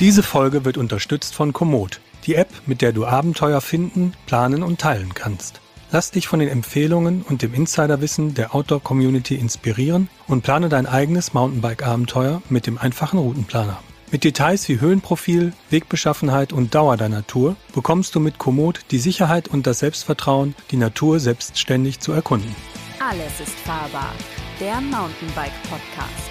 Diese Folge wird unterstützt von Komoot, die App, mit der du Abenteuer finden, planen und teilen kannst. Lass dich von den Empfehlungen und dem Insiderwissen der Outdoor-Community inspirieren und plane dein eigenes Mountainbike-Abenteuer mit dem einfachen Routenplaner. Mit Details wie Höhenprofil, Wegbeschaffenheit und Dauer deiner Tour bekommst du mit Komoot die Sicherheit und das Selbstvertrauen, die Natur selbstständig zu erkunden. Alles ist fahrbar. Der Mountainbike-Podcast.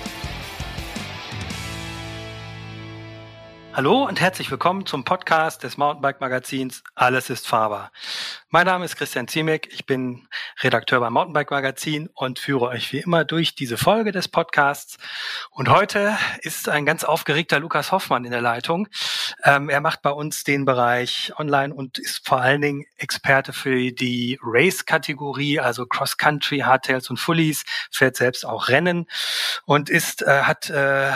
Hallo und herzlich willkommen zum Podcast des Mountainbike Magazins Alles ist fahrbar. Mein Name ist Christian Ziemek, ich bin Redakteur beim Mountainbike Magazin und führe euch wie immer durch diese Folge des Podcasts. Und heute ist ein ganz aufgeregter Lukas Hoffmann in der Leitung. Er macht bei uns den Bereich Online und ist vor allen Dingen Experte für die Race-Kategorie, also Cross-Country, Hardtails und Fullies, fährt selbst auch Rennen und hat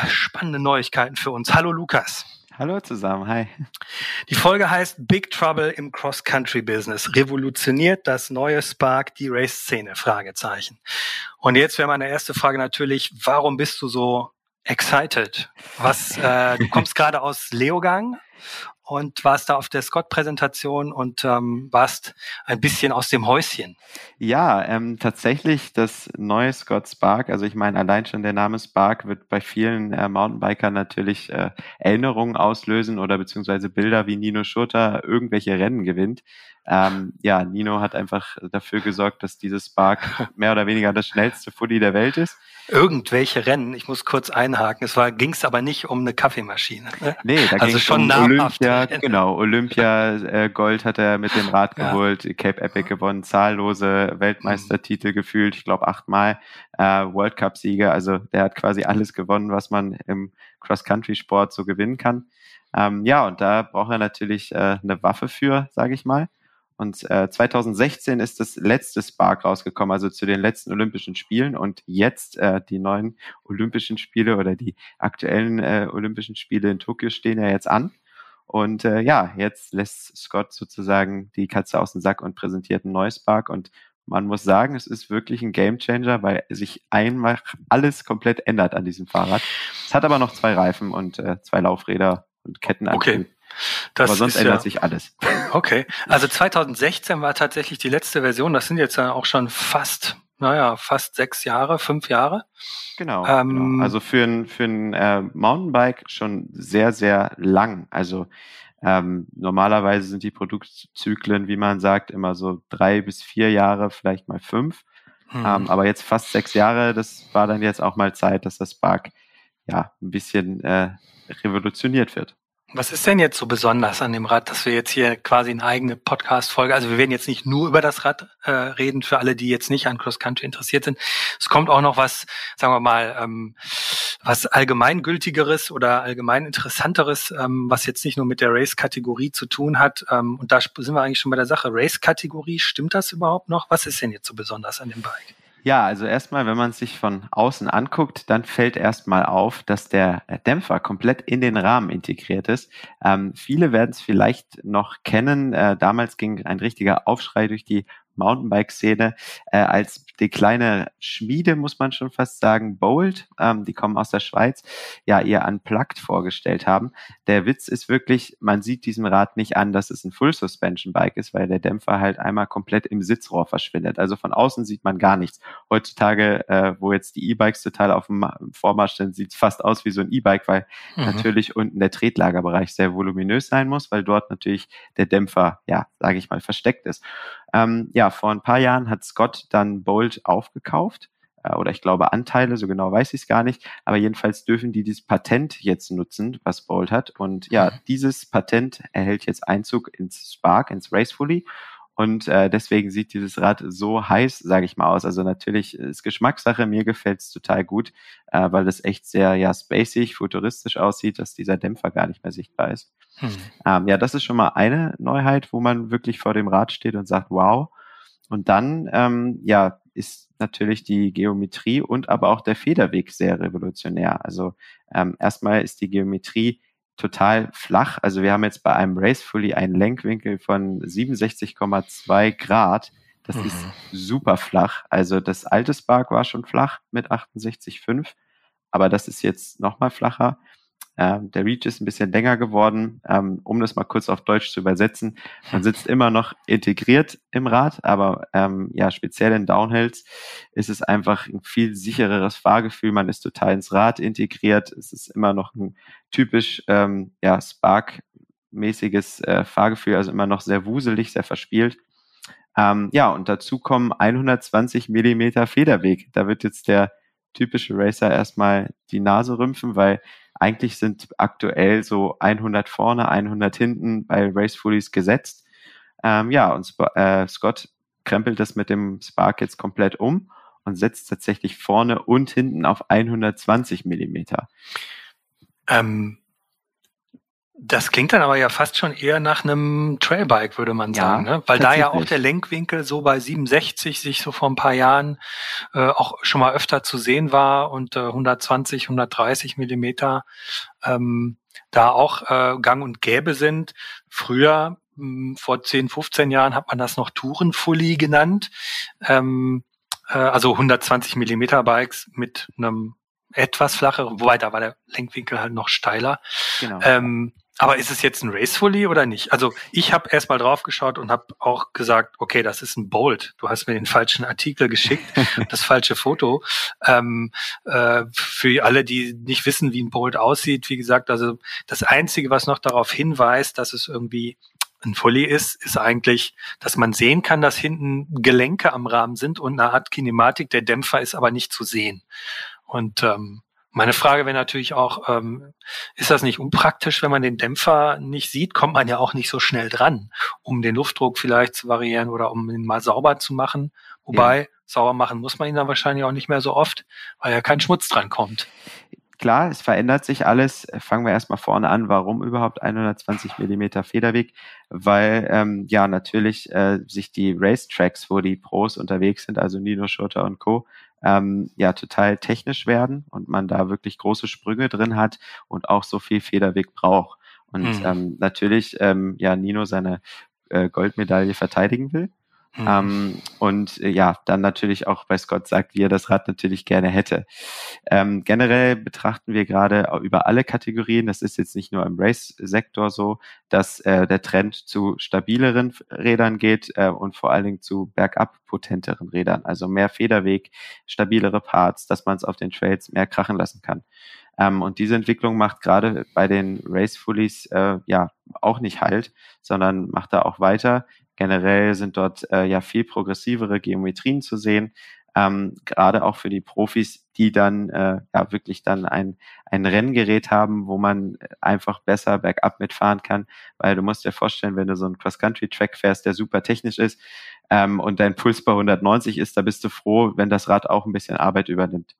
spannende Neuigkeiten für uns. Hallo Lukas. Hallo zusammen, hi. Die Folge heißt Big Trouble im Cross-Country-Business. Revolutioniert das neue Spark die Race-Szene? Fragezeichen. Und jetzt wäre meine erste Frage natürlich, warum bist du so excited? Du kommst gerade aus Leogang und warst da auf der Scott-Präsentation und warst ein bisschen aus dem Häuschen. Ja, tatsächlich das neue Scott Spark, also ich meine, allein schon der Name Spark wird bei vielen Mountainbikern natürlich Erinnerungen auslösen oder beziehungsweise Bilder, wie Nino Schurter irgendwelche Rennen gewinnt. Nino hat einfach dafür gesorgt, dass dieses Spark mehr oder weniger das schnellste Fully der Welt ist. Irgendwelche Rennen, ich muss kurz einhaken, ging es aber nicht um eine Kaffeemaschine. Ne? Nee, da ging es um Olympia, genau, Gold hat er mit dem Rad geholt, Cape Epic gewonnen, zahllose Weltmeistertitel gefühlt, ich glaube 8-mal, World Cup-Sieger, also der hat quasi alles gewonnen, was man im Cross-Country-Sport so gewinnen kann. Und da braucht er natürlich eine Waffe für, sage ich mal. Und 2016 ist das letzte Spark rausgekommen, also zu den letzten Olympischen Spielen. Und jetzt die neuen Olympischen Spiele oder die aktuellen Olympischen Spiele in Tokio stehen ja jetzt an. Und jetzt lässt Scott sozusagen die Katze aus dem Sack und präsentiert ein neues Spark. Und man muss sagen, es ist wirklich ein Gamechanger, weil sich einmal alles komplett ändert an diesem Fahrrad. Es hat aber noch 2 Reifen und 2 Laufräder und Ketten. Okay. Das aber sonst ändert sich alles. Okay, also 2016 war tatsächlich die letzte Version, das sind jetzt ja auch schon fast 5 Jahre. Genau. Also für ein Mountainbike schon sehr, sehr lang. Also normalerweise sind die Produktzyklen, wie man sagt, immer so 3 bis 4 Jahre, vielleicht mal 5. Aber jetzt fast 6 Jahre, das war dann jetzt auch mal Zeit, dass das Spark ein bisschen revolutioniert wird. Was ist denn jetzt so besonders an dem Rad, dass wir jetzt hier quasi eine eigene Podcast-Folge, also wir werden jetzt nicht nur über das Rad reden, für alle, die jetzt nicht an Cross-Country interessiert sind. Es kommt auch noch was, sagen wir mal, was allgemeingültigeres oder allgemein interessanteres, was jetzt nicht nur mit der Race-Kategorie zu tun hat. Und da sind wir eigentlich schon bei der Sache. Race-Kategorie, stimmt das überhaupt noch? Was ist denn jetzt so besonders an dem Bike? Ja, also erstmal, wenn man es sich von außen anguckt, dann fällt erstmal auf, dass der Dämpfer komplett in den Rahmen integriert ist. Viele werden es vielleicht noch kennen. Damals ging ein richtiger Aufschrei durch die Mountainbike-Szene, als die kleine Schmiede, muss man schon fast sagen, Bolt, die kommen aus der Schweiz, ihr Unplugged vorgestellt haben. Der Witz ist wirklich, man sieht diesem Rad nicht an, dass es ein Full-Suspension-Bike ist, weil der Dämpfer halt einmal komplett im Sitzrohr verschwindet. Also von außen sieht man gar nichts. Heutzutage, wo jetzt die E-Bikes total auf dem Vormarsch sind, sieht es fast aus wie so ein E-Bike, weil natürlich unten der Tretlagerbereich sehr voluminös sein muss, weil dort natürlich der Dämpfer, versteckt ist. Vor ein paar Jahren hat Scott dann Bolt aufgekauft oder ich glaube Anteile, so genau weiß ich es gar nicht, aber jedenfalls dürfen die dieses Patent jetzt nutzen, was Bolt hat und dieses Patent erhält jetzt Einzug ins Spark, ins Race Fully und deswegen sieht dieses Rad so heiß, sage ich mal, aus. Also natürlich ist Geschmackssache, mir gefällt es total gut, weil es echt sehr spacig, futuristisch aussieht, dass dieser Dämpfer gar nicht mehr sichtbar ist. Das ist schon mal eine Neuheit, wo man wirklich vor dem Rad steht und sagt, wow. Und dann ist natürlich die Geometrie und aber auch der Federweg sehr revolutionär. Also erstmal ist die Geometrie total flach. Also wir haben jetzt bei einem Race Fully einen Lenkwinkel von 67,2 Grad. Das ist super flach. Also das alte Spark war schon flach mit 68,5, aber das ist jetzt nochmal flacher. Der Reach ist ein bisschen länger geworden, um das mal kurz auf Deutsch zu übersetzen. Man sitzt immer noch integriert im Rad, aber speziell in Downhills ist es einfach ein viel sichereres Fahrgefühl. Man ist total ins Rad integriert. Es ist immer noch ein typisch Spark-mäßiges Fahrgefühl, also immer noch sehr wuselig, sehr verspielt. Und dazu kommen 120 mm Federweg. Da wird jetzt der typische Racer erstmal die Nase rümpfen, weil eigentlich sind aktuell so 100 vorne, 100 hinten bei Race Fullies gesetzt. Scott krempelt das mit dem Spark jetzt komplett um und setzt tatsächlich vorne und hinten auf 120 mm. Das klingt dann aber ja fast schon eher nach einem Trailbike, würde man sagen, ne? Weil da ja auch der Lenkwinkel so bei 67 sich so vor ein paar Jahren auch schon mal öfter zu sehen war und 120, 130 Millimeter da auch gang und gäbe sind. Früher, vor 10, 15 Jahren, hat man das noch Tourenfully genannt, also 120 Millimeter Bikes mit einem etwas flachere, wobei da war der Lenkwinkel halt noch steiler. Genau. Aber ist es jetzt ein Race Fully oder nicht? Also ich habe erstmal drauf geschaut und habe auch gesagt, okay, das ist ein Bolt. Du hast mir den falschen Artikel geschickt, das falsche Foto. Für alle, die nicht wissen, wie ein Bolt aussieht, wie gesagt, also das Einzige, was noch darauf hinweist, dass es irgendwie ein Fully ist eigentlich, dass man sehen kann, dass hinten Gelenke am Rahmen sind und eine Art Kinematik. Der Dämpfer ist aber nicht zu sehen. Und meine Frage wäre natürlich auch, ist das nicht unpraktisch, wenn man den Dämpfer nicht sieht, kommt man ja auch nicht so schnell dran, um den Luftdruck vielleicht zu variieren oder um ihn mal sauber zu machen. Wobei, sauber machen muss man ihn dann wahrscheinlich auch nicht mehr so oft, weil ja kein Schmutz dran kommt. Klar, es verändert sich alles. Fangen wir erstmal vorne an. Warum überhaupt 120 mm Federweg? Weil natürlich sich die Racetracks, wo die Pros unterwegs sind, also Nino Schurter und Co., total technisch werden und man da wirklich große Sprünge drin hat und auch so viel Federweg braucht. Und Nino seine Goldmedaille verteidigen will. Dann natürlich auch bei Scott sagt, wie er das Rad natürlich gerne hätte. Generell betrachten wir gerade über alle Kategorien, das ist jetzt nicht nur im Race-Sektor so, dass der Trend zu stabileren Rädern geht und vor allen Dingen zu bergab potenteren Rädern, also mehr Federweg, stabilere Parts, dass man es auf den Trails mehr krachen lassen kann. Und diese Entwicklung macht gerade bei den Race-Fullies auch nicht Halt, sondern macht da auch weiter. Generell sind dort viel progressivere Geometrien zu sehen, gerade auch für die Profis, die dann wirklich dann ein Renngerät haben, wo man einfach besser bergab mitfahren kann, weil du musst dir vorstellen, wenn du so einen Cross-Country-Track fährst, der super technisch ist und dein Puls bei 190 ist, da bist du froh, wenn das Rad auch ein bisschen Arbeit übernimmt.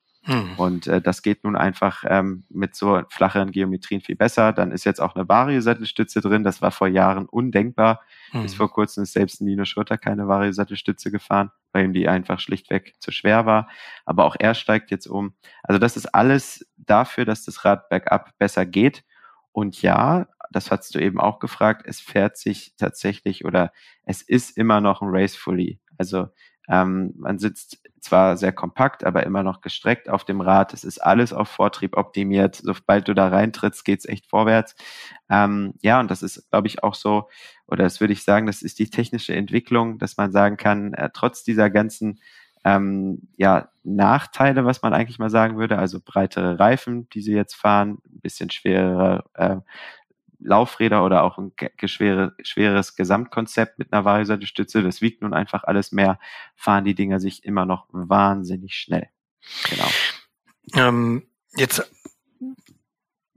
Und das geht nun einfach mit so flacheren Geometrien viel besser. Dann ist jetzt auch eine Vario-Sattelstütze drin. Das war vor Jahren undenkbar. Bis vor kurzem ist selbst Nino Schurter keine Vario-Sattelstütze gefahren, weil ihm die einfach schlichtweg zu schwer war. Aber auch er steigt jetzt um. Also das ist alles dafür, dass das Rad bergab besser geht. Und ja, das hast du eben auch gefragt, es fährt sich tatsächlich oder es ist immer noch ein Race-Fully. Also man sitzt zwar sehr kompakt, aber immer noch gestreckt auf dem Rad. Es ist alles auf Vortrieb optimiert. Sobald du da reintrittst, geht's echt vorwärts. Und das ist, glaube ich, auch so, oder das würde ich sagen, das ist die technische Entwicklung, dass man sagen kann, trotz dieser ganzen Nachteile, was man eigentlich mal sagen würde, also breitere Reifen, die sie jetzt fahren, ein bisschen schwerere Laufräder oder auch ein schweres Gesamtkonzept mit einer Vario-Sattelstütze, das wiegt nun einfach alles mehr, fahren die Dinger sich immer noch wahnsinnig schnell. Genau.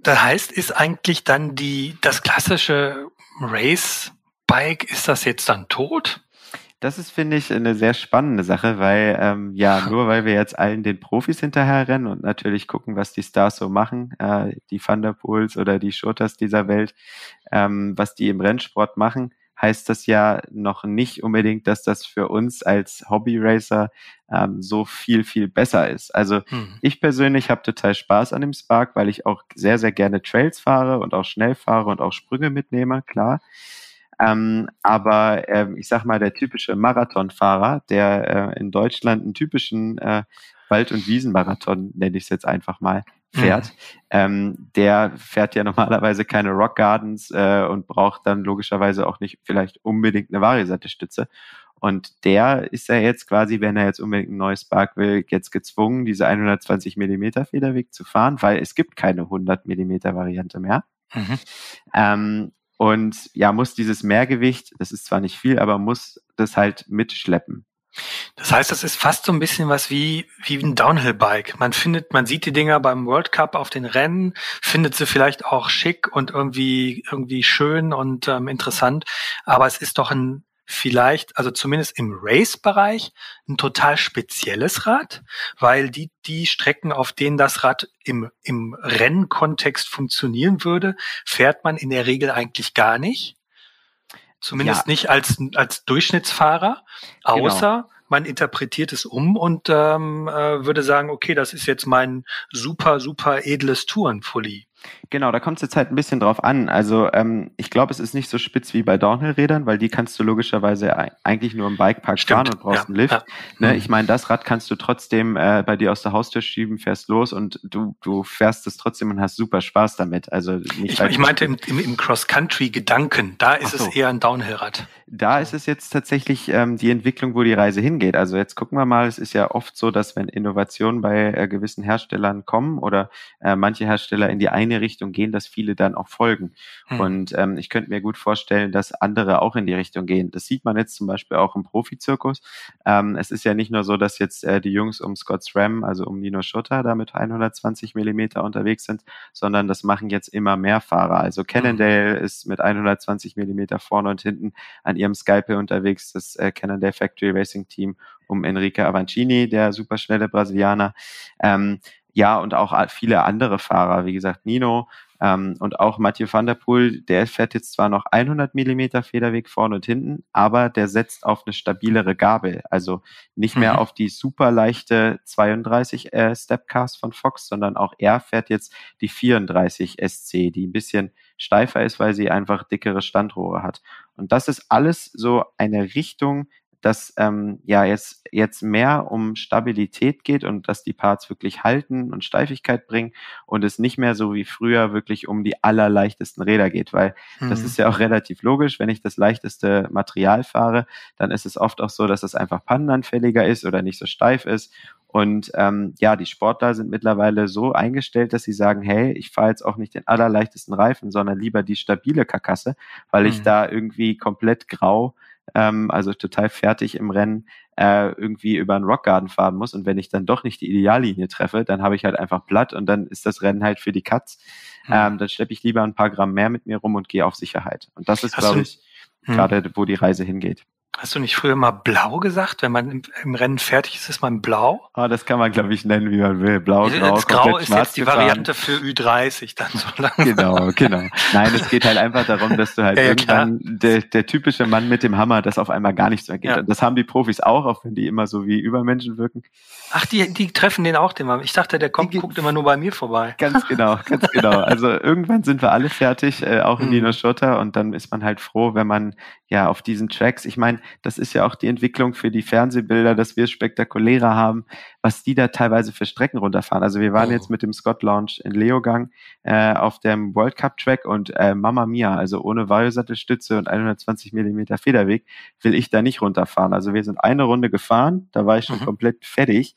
Das heißt, ist eigentlich dann das klassische Race-Bike, ist das jetzt dann tot? Das ist, finde ich, eine sehr spannende Sache, weil, nur weil wir jetzt allen den Profis hinterherrennen und natürlich gucken, was die Stars so machen, die Van der Poels oder die Schurters dieser Welt, was die im Rennsport machen, heißt das ja noch nicht unbedingt, dass das für uns als Hobby-Racer so viel, viel besser ist. Also ich persönlich habe total Spaß an dem Spark, weil ich auch sehr, sehr gerne Trails fahre und auch schnell fahre und auch Sprünge mitnehme, klar. Ich sag mal, der typische Marathonfahrer, der in Deutschland einen typischen Wald- und Wiesenmarathon, nenne ich es jetzt einfach mal, fährt. Der fährt ja normalerweise keine Rock Gardens und braucht dann logischerweise auch nicht vielleicht unbedingt eine Variosattelstütze. Und der ist ja jetzt quasi, wenn er jetzt unbedingt ein neues Spark will, jetzt gezwungen, diese 120 mm Federweg zu fahren, weil es gibt keine 100 mm Variante mehr. Und ja, muss dieses Mehrgewicht, das ist zwar nicht viel, aber muss das halt mitschleppen. Das heißt, das ist fast so ein bisschen was wie ein Downhill-Bike. Man sieht die Dinger beim World Cup auf den Rennen, findet sie vielleicht auch schick und irgendwie schön und interessant, aber es ist doch zumindest im Race-Bereich, ein total spezielles Rad, weil die Strecken, auf denen das Rad im Rennkontext funktionieren würde, fährt man in der Regel eigentlich gar nicht. Zumindest nicht als Durchschnittsfahrer, außer man interpretiert es um und würde sagen, okay, das ist jetzt mein super, super edles Tourenfolie. Genau, da kommt es jetzt halt ein bisschen drauf an. Also ich glaube, es ist nicht so spitz wie bei Downhill-Rädern, weil die kannst du logischerweise eigentlich nur im Bikepark fahren und brauchst einen Lift. Ja. Ne? Ich meine, das Rad kannst du trotzdem bei dir aus der Haustür schieben, fährst los und du fährst es trotzdem und hast super Spaß damit. Also ich meinte im Cross-Country-Gedanken, da ist es eher ein Downhill-Rad. Da ist es jetzt tatsächlich die Entwicklung, wo die Reise hingeht. Also jetzt gucken wir mal, es ist ja oft so, dass wenn Innovationen bei gewissen Herstellern kommen oder manche Hersteller in die eine Richtung gehen, dass viele dann auch folgen. Und ich könnte mir gut vorstellen, dass andere auch in die Richtung gehen. Das sieht man jetzt zum Beispiel auch im Profizirkus. Es ist ja nicht nur so, dass jetzt die Jungs um Scott SRAM, also um Nino Schurter, da mit 120 mm unterwegs sind, sondern das machen jetzt immer mehr Fahrer. Also Cannondale ist mit 120 mm vorne und hinten an ihrem Skype unterwegs, das Cannondale Factory Racing Team um Henrique Avancini, der superschnelle Brasilianer. Und auch viele andere Fahrer, wie gesagt, Nino und auch Mathieu van der Poel, der fährt jetzt zwar noch 100 mm Federweg vorne und hinten, aber der setzt auf eine stabilere Gabel, also nicht mehr auf die super leichte 32 Stepcast von Fox, sondern auch er fährt jetzt die 34 SC, die ein bisschen steifer ist, weil sie einfach dickere Standrohre hat. Und das ist alles so eine Richtung, dass jetzt mehr um Stabilität geht und dass die Parts wirklich halten und Steifigkeit bringen und es nicht mehr so wie früher wirklich um die allerleichtesten Räder geht, weil das ist ja auch relativ logisch, wenn ich das leichteste Material fahre, dann ist es oft auch so, dass es einfach pannenanfälliger ist oder nicht so steif ist. Und die Sportler sind mittlerweile so eingestellt, dass sie sagen, hey, ich fahre jetzt auch nicht den allerleichtesten Reifen, sondern lieber die stabile Karkasse, weil ich da irgendwie komplett grau, also total fertig im Rennen, irgendwie über einen Rockgarden fahren muss. Und wenn ich dann doch nicht die Ideallinie treffe, dann habe ich halt einfach platt und dann ist das Rennen halt für die Katz. Dann schleppe ich lieber ein paar Gramm mehr mit mir rum und gehe auf Sicherheit. Und das ist, glaube ich, gerade wo die Reise hingeht. Hast du nicht früher mal blau gesagt? Wenn man im Rennen fertig ist, ist man blau? Ah, das kann man, glaube ich, nennen, wie man will. Blau, grau, das Grau ist jetzt die Variante für Ü30 dann so lange. Genau. Nein, es geht halt einfach darum, dass du halt irgendwann der typische Mann mit dem Hammer, das auf einmal gar nichts mehr geht. Ja. Und das haben die Profis auch wenn die immer so wie Übermenschen wirken. Ach, die treffen den auch immer. Ich dachte, der guckt immer nur bei mir vorbei. Ganz genau. Also irgendwann sind wir alle fertig, auch in Nino Schurter. Und dann ist man halt froh, wenn man auf diesen Tracks, ich meine, das ist ja auch die Entwicklung für die Fernsehbilder, dass wir spektakulärer haben, was die da teilweise für Strecken runterfahren. Also wir waren jetzt mit dem Scott Launch in Leogang auf dem World Cup Track und Mama Mia, also ohne Variosattelstütze und 120 mm Federweg, will ich da nicht runterfahren. Also wir sind eine Runde gefahren, da war ich schon komplett fertig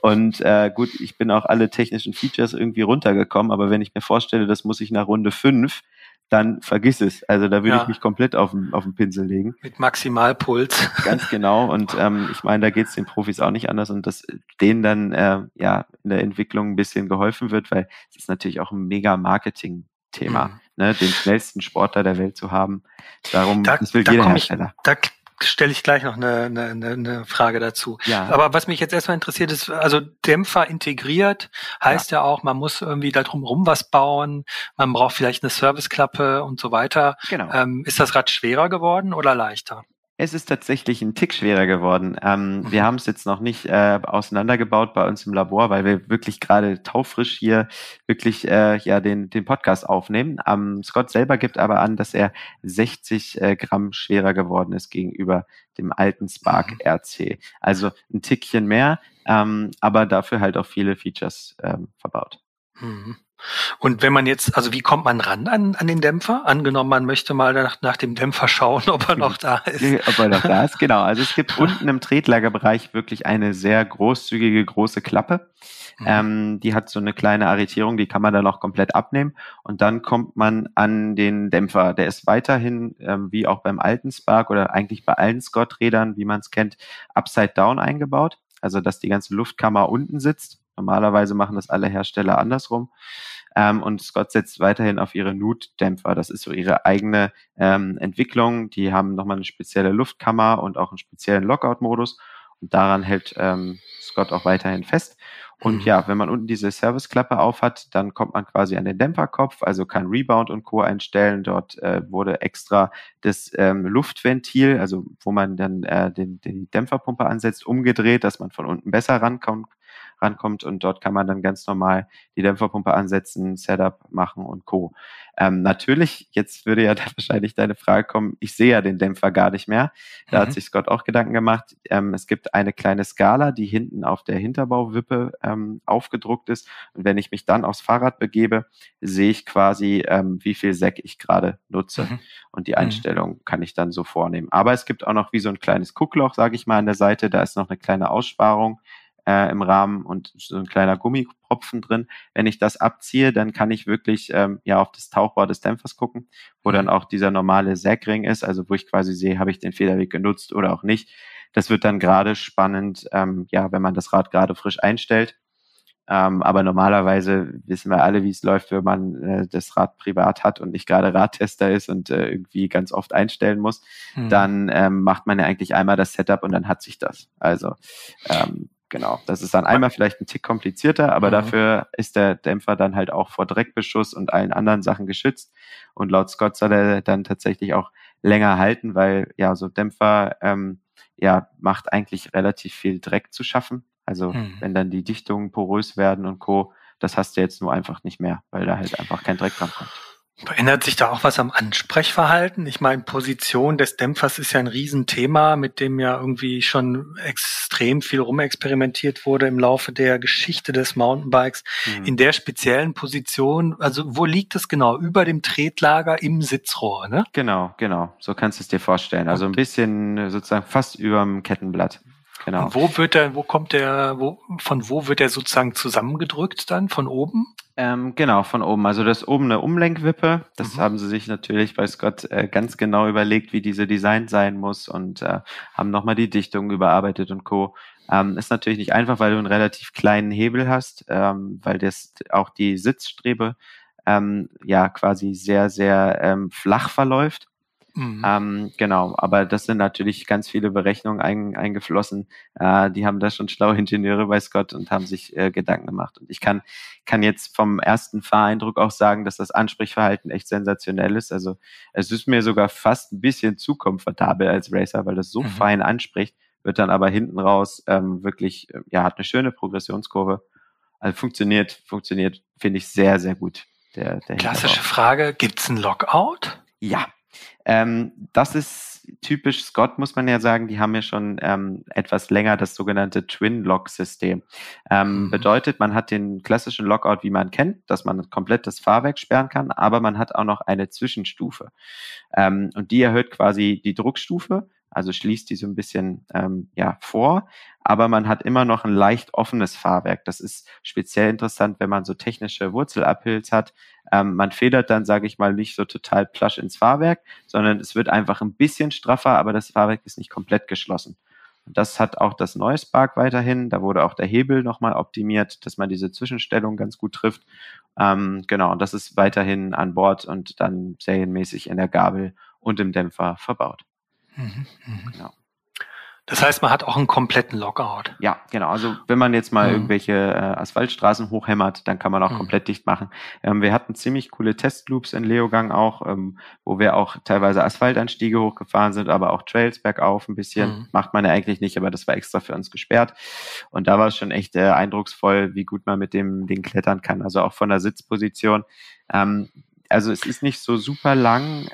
und gut, ich bin auch alle technischen Features irgendwie runtergekommen, aber wenn ich mir vorstelle, das muss ich nach Runde 5, dann vergiss es. Also da würde ich mich komplett auf den Pinsel legen. Mit Maximalpuls. Ganz genau. Und ich meine, da geht es den Profis auch nicht anders und dass denen dann in der Entwicklung ein bisschen geholfen wird, weil es ist natürlich auch ein mega Marketing-Thema, ne? Den schnellsten Sportler der Welt zu haben. Darum, das will jeder Hersteller. Da stelle ich gleich noch eine Frage dazu. Ja. Aber was mich jetzt erstmal interessiert ist, also Dämpfer integriert heißt ja auch, man muss irgendwie da drumherum was bauen, man braucht vielleicht eine Serviceklappe und so weiter. Genau. Ist das Rad schwerer geworden oder leichter? Es ist tatsächlich ein Tick schwerer geworden. Wir haben es jetzt noch nicht auseinandergebaut bei uns im Labor, weil wir wirklich gerade taufrisch hier wirklich den Podcast aufnehmen. Scott selber gibt aber an, dass er 60 Gramm schwerer geworden ist gegenüber dem alten Spark RC. Also ein Tickchen mehr, aber dafür halt auch viele Features verbaut. Und wenn man jetzt, also wie kommt man ran an den Dämpfer? Angenommen, man möchte mal nach dem Dämpfer schauen, ob er noch da ist. Ob er noch da ist, genau. Also es gibt unten im Tretlagerbereich wirklich eine sehr großzügige, große Klappe. Die hat so eine kleine Arretierung, die kann man dann auch komplett abnehmen. Und dann kommt man an den Dämpfer. Der ist weiterhin, wie auch beim alten Spark oder eigentlich bei allen Scott-Rädern, wie man es kennt, upside down eingebaut. Also dass die ganze Luftkammer unten sitzt. Normalerweise machen das alle Hersteller andersrum. Und Scott setzt weiterhin auf ihre Nude-Dämpfer. Das ist so ihre eigene Entwicklung. Die haben nochmal eine spezielle Luftkammer und auch einen speziellen Lockout-Modus. Und daran hält Scott auch weiterhin fest. Und ja, wenn man unten diese Serviceklappe auf hat, dann kommt man quasi an den Dämpferkopf, also kann Rebound und Co. einstellen. Dort wurde extra das Luftventil, also wo man dann die Dämpferpumpe ansetzt, umgedreht, dass man von unten besser rankommt und dort kann man dann ganz normal die Dämpferpumpe ansetzen, Setup machen und Co. Natürlich, jetzt würde ja wahrscheinlich deine Frage kommen, ich sehe ja den Dämpfer gar nicht mehr. Da hat sich Scott auch Gedanken gemacht. Es gibt eine kleine Skala, die hinten auf der Hinterbauwippe aufgedruckt ist und wenn ich mich dann aufs Fahrrad begebe, sehe ich quasi, wie viel Säck ich gerade nutze und die Einstellung kann ich dann so vornehmen. Aber es gibt auch noch wie so ein kleines Guckloch, sage ich mal, an der Seite, da ist noch eine kleine Aussparung im Rahmen und so ein kleiner Gummipropfen drin. Wenn ich das abziehe, dann kann ich wirklich auf das Tauchbau des Dämpfers gucken, wo dann auch dieser normale Säckring ist, also wo ich quasi sehe, habe ich den Federweg genutzt oder auch nicht. Das wird dann gerade spannend, wenn man das Rad gerade frisch einstellt. Aber normalerweise wissen wir alle, wie es läuft, wenn man das Rad privat hat und nicht gerade Radtester ist und irgendwie ganz oft einstellen muss. Dann macht man ja eigentlich einmal das Setup und dann hat sich das. Also genau, das ist dann einmal vielleicht ein Tick komplizierter, aber dafür ist der Dämpfer dann halt auch vor Dreckbeschuss und allen anderen Sachen geschützt. Und laut Scott soll er dann tatsächlich auch länger halten, weil ja so Dämpfer macht eigentlich relativ viel Dreck zu schaffen. Also wenn dann die Dichtungen porös werden und Co., das hast du jetzt nur einfach nicht mehr, weil da halt einfach kein Dreck dran kommt. Verändert sich da auch was am Ansprechverhalten? Ich meine, Position des Dämpfers ist ja ein Riesenthema, mit dem ja irgendwie schon extrem viel rumexperimentiert wurde im Laufe der Geschichte des Mountainbikes. In der speziellen Position, also wo liegt es genau? Über dem Tretlager im Sitzrohr, ne? Genau. So kannst du es dir vorstellen. Also ein bisschen sozusagen fast überm Kettenblatt. Genau. Und von wo wird der sozusagen zusammengedrückt dann? Von oben? Von oben. Also das oben eine Umlenkwippe. Das haben sie sich natürlich bei Scott ganz genau überlegt, wie diese Design sein muss und haben nochmal die Dichtung überarbeitet und Co. Ist natürlich nicht einfach, weil du einen relativ kleinen Hebel hast, weil das auch die Sitzstrebe quasi sehr, sehr flach verläuft. Aber das sind natürlich ganz viele Berechnungen eingeflossen. Die haben da schon schlaue Ingenieure bei Scott und haben sich Gedanken gemacht. Und ich kann jetzt vom ersten Fahreindruck auch sagen, dass das Ansprechverhalten echt sensationell ist. Also es ist mir sogar fast ein bisschen zu komfortabel als Racer, weil das so fein anspricht, wird dann aber hinten raus wirklich, hat eine schöne Progressionskurve. Also funktioniert, finde ich, sehr, sehr gut. Der klassische Frage, gibt's einen Lockout? Ja. Das ist typisch Scott, muss man ja sagen. Die haben ja schon etwas länger das sogenannte Twin-Lock-System. Bedeutet, man hat den klassischen Lockout, wie man kennt, dass man komplett das Fahrwerk sperren kann, aber man hat auch noch eine Zwischenstufe. Und die erhöht quasi die Druckstufe, also schließt die so ein bisschen vor, aber man hat immer noch ein leicht offenes Fahrwerk. Das ist speziell interessant, wenn man so technische Wurzelabhills hat. Man federt dann, sage ich mal, nicht so total plush ins Fahrwerk, sondern es wird einfach ein bisschen straffer, aber das Fahrwerk ist nicht komplett geschlossen. Und das hat auch das neue Spark weiterhin. Da wurde auch der Hebel nochmal optimiert, dass man diese Zwischenstellung ganz gut trifft. Und das ist weiterhin an Bord und dann serienmäßig in der Gabel und im Dämpfer verbaut. Genau. Das heißt, man hat auch einen kompletten Lockout. Ja, genau. Also wenn man jetzt mal irgendwelche Asphaltstraßen hochhämmert, dann kann man auch komplett dicht machen. Wir hatten ziemlich coole Testloops in Leogang auch, wo wir auch teilweise Asphaltanstiege hochgefahren sind, aber auch Trails bergauf ein bisschen. Macht man ja eigentlich nicht, aber das war extra für uns gesperrt. Und da war es schon echt eindrucksvoll, wie gut man mit dem Ding klettern kann. Also auch von der Sitzposition. Also es ist nicht so super lang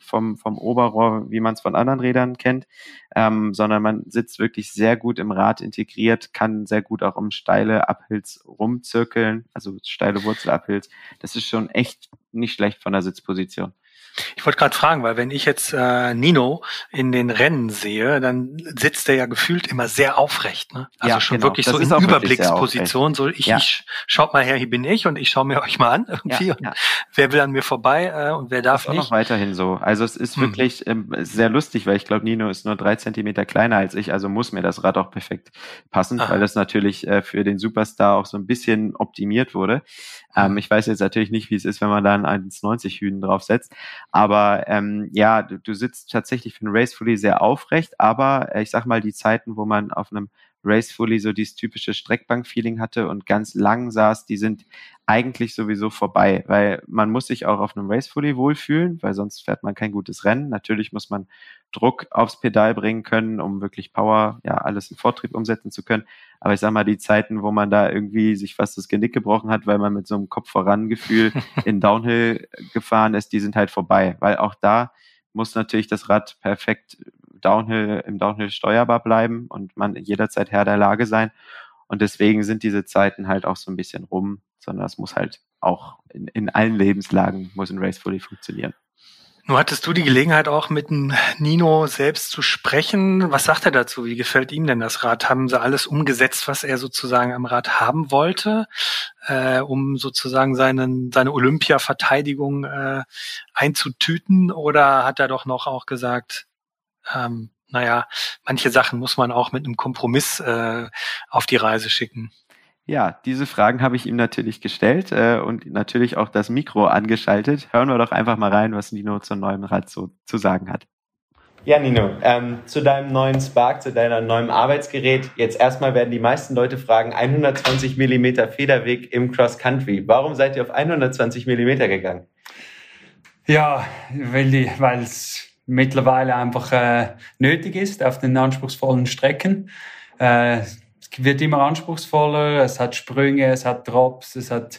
vom Oberrohr, wie man es von anderen Rädern kennt, sondern man sitzt wirklich sehr gut im Rad integriert, kann sehr gut auch um steile Uphills rumzirkeln, also steile Wurzel-Uphills. Das ist schon echt nicht schlecht von der Sitzposition. Ich wollte gerade fragen, weil wenn ich jetzt Nino in den Rennen sehe, dann sitzt der ja gefühlt immer sehr aufrecht, ne? Also ja, schon genau. Wirklich das so in Überblicksposition. So ich schaut mal her, hier bin ich und ich schaue mir euch mal an irgendwie. Ja, ja. Und wer will an mir vorbei und wer darf das nicht? Auch noch weiterhin so. Also es ist wirklich sehr lustig, weil ich glaube, Nino ist nur 3 Zentimeter kleiner als ich, also muss mir das Rad auch perfekt passen, weil das natürlich für den Superstar auch so ein bisschen optimiert wurde. Ich weiß jetzt natürlich nicht, wie es ist, wenn man da einen 1,90 Hünen draufsetzt. Aber du sitzt tatsächlich für einen Race-Fully sehr aufrecht, aber ich sag mal, die Zeiten, wo man auf einem Race-Fully so dieses typische Streckbank-Feeling hatte und ganz lang saß, die sind eigentlich sowieso vorbei, weil man muss sich auch auf einem Race-Fully wohlfühlen, weil sonst fährt man kein gutes Rennen. Natürlich muss man Druck aufs Pedal bringen können, um wirklich Power, ja, alles in Vortrieb umsetzen zu können. Aber ich sag mal, die Zeiten, wo man da irgendwie sich fast das Genick gebrochen hat, weil man mit so einem Kopf-voran-Gefühl in Downhill gefahren ist, die sind halt vorbei, weil auch da muss natürlich das Rad perfekt im Downhill steuerbar bleiben und man jederzeit Herr der Lage sein. Und deswegen sind diese Zeiten halt auch so ein bisschen rum, sondern es muss halt auch in allen Lebenslagen muss ein Race Fully funktionieren. Nun hattest du die Gelegenheit auch mit dem Nino selbst zu sprechen. Was sagt er dazu? Wie gefällt ihm denn das Rad? Haben sie alles umgesetzt, was er sozusagen am Rad haben wollte, um sozusagen seine Olympia-Verteidigung einzutüten? Oder hat er doch noch auch gesagt, manche Sachen muss man auch mit einem Kompromiss auf die Reise schicken. Ja, diese Fragen habe ich ihm natürlich gestellt und natürlich auch das Mikro angeschaltet. Hören wir doch einfach mal rein, was Nino zum neuen Rad so zu sagen hat. Ja, Nino, zu deinem neuen Spark, zu deinem neuen Arbeitsgerät. Jetzt erstmal werden die meisten Leute fragen, 120 mm Federweg im Cross-Country. Warum seid ihr auf 120 mm gegangen? Ja, weil es mittlerweile einfach nötig ist auf den anspruchsvollen Strecken. Es wird immer anspruchsvoller, es hat Sprünge, es hat Drops, es hat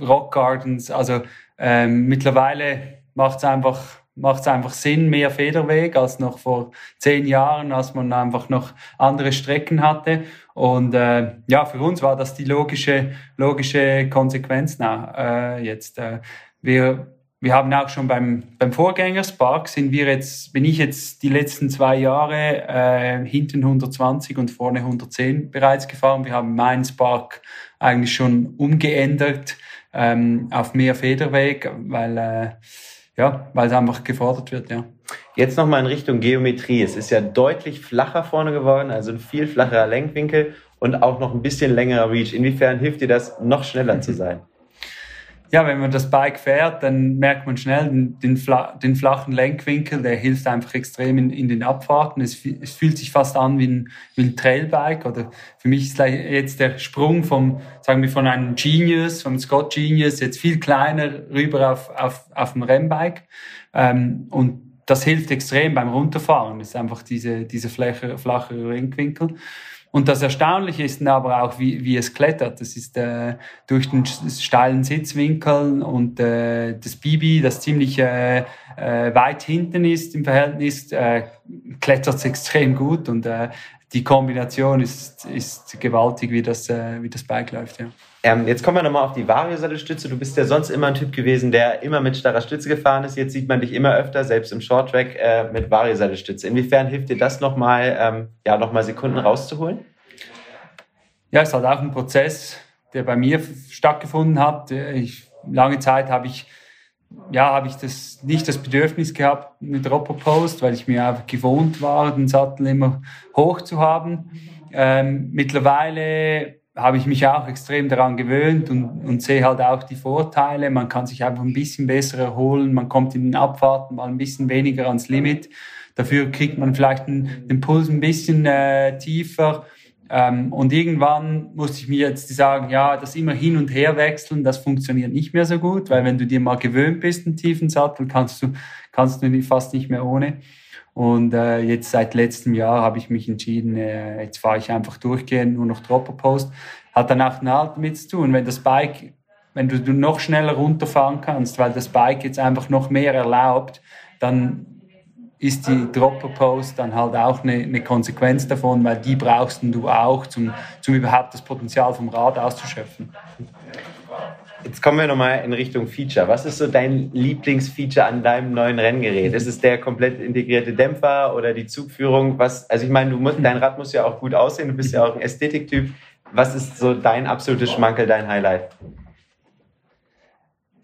Rock Gardens. Also mittlerweile macht es einfach Sinn, mehr Federweg als noch vor 10 Jahren, als man einfach noch andere Strecken hatte. Und für uns war das die logische Konsequenz jetzt. Wir haben auch schon beim Vorgänger Spark bin ich jetzt die letzten 2 Jahre hinten 120 und vorne 110 bereits gefahren. Wir haben meinen Spark eigentlich schon umgeändert auf mehr Federweg, weil es einfach gefordert wird, ja. Jetzt nochmal in Richtung Geometrie. Es ist ja deutlich flacher vorne geworden, also ein viel flacherer Lenkwinkel und auch noch ein bisschen längerer Reach. Inwiefern hilft dir das, noch schneller zu sein? Ja, wenn man das Bike fährt, dann merkt man schnell den flachen Lenkwinkel, der hilft einfach extrem in den Abfahrten. Es fühlt sich fast an wie ein Trailbike, oder für mich ist jetzt der Sprung von einem Genius, vom Scott Genius, jetzt viel kleiner rüber auf dem Rennbike. Und das hilft extrem beim Runterfahren, das ist einfach diese flachere Lenkwinkel. Und das Erstaunliche ist aber auch, wie es klettert. Das ist durch den steilen Sitzwinkel und das Bibi, das ziemlich weit hinten ist im Verhältnis, klettert es extrem gut. Und die Kombination ist gewaltig, wie das Bike läuft. Ja. Jetzt kommen wir nochmal auf die Variosattelstütze. Du bist ja sonst immer ein Typ gewesen, der immer mit starrer Stütze gefahren ist. Jetzt sieht man dich immer öfter, selbst im Shorttrack, mit Variosattelstütze. Inwiefern hilft dir das nochmal Sekunden rauszuholen? Ja, es hat auch einen Prozess, der bei mir stattgefunden hat. Lange Zeit habe ich nicht das Bedürfnis gehabt mit Dropper Post, weil ich mir einfach gewohnt war, den Sattel immer hoch zu haben. Mittlerweile habe ich mich auch extrem daran gewöhnt und sehe halt auch die Vorteile. Man kann sich einfach ein bisschen besser erholen, man kommt in den Abfahrten mal ein bisschen weniger ans Limit. Dafür kriegt man vielleicht den Puls ein bisschen tiefer. Und irgendwann musste ich mir jetzt sagen, ja, das immer hin und her wechseln, das funktioniert nicht mehr so gut, weil wenn du dir mal gewöhnt bist, einen tiefen Sattel, kannst du fast nicht mehr ohne. Und jetzt seit letztem Jahr habe ich mich entschieden, jetzt fahre ich einfach durchgehend nur noch Dropper Post. Hat dann auch einen Halt mit zu tun. Wenn das Bike wenn du noch schneller runterfahren kannst, weil das Bike jetzt einfach noch mehr erlaubt, dann ist die Dropper-Post dann halt auch eine Konsequenz davon, weil die brauchst du auch, zum überhaupt das Potenzial vom Rad auszuschöpfen. Jetzt kommen wir nochmal in Richtung Feature. Was ist so dein Lieblingsfeature an deinem neuen Renngerät? Ist es der komplett integrierte Dämpfer oder die Zugführung? Also ich meine, dein Rad muss ja auch gut aussehen, du bist ja auch ein Ästhetiktyp. Was ist so dein absolutes Schmankerl, dein Highlight?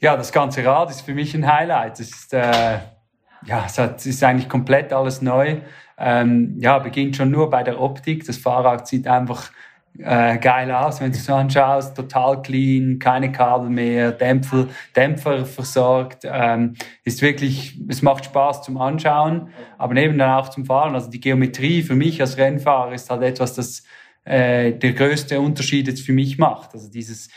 Ja, das ganze Rad ist für mich ein Highlight. Es ist eigentlich komplett alles neu. Beginnt schon nur bei der Optik. Das Fahrrad sieht einfach geil aus, wenn du es so anschaust. Total clean, keine Kabel mehr, Dämpfer versorgt. Ist wirklich, es macht Spaß zum Anschauen, aber eben dann auch zum Fahren. Also die Geometrie für mich als Rennfahrer ist halt etwas, das der größte Unterschied jetzt für mich macht. Also dieses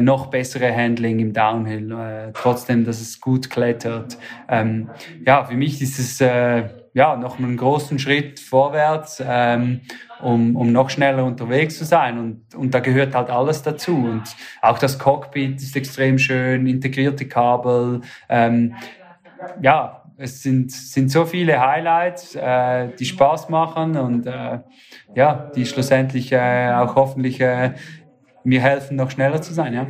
noch bessere Handling im Downhill, trotzdem, dass es gut klettert. Für mich ist es nochmal einen großen Schritt vorwärts, um noch schneller unterwegs zu sein. Und da gehört halt alles dazu. Und auch das Cockpit ist extrem schön, integrierte Kabel. Es sind so viele Highlights, die Spaß machen und die schlussendlich auch hoffentlich mir helfen, noch schneller zu sein. Ja.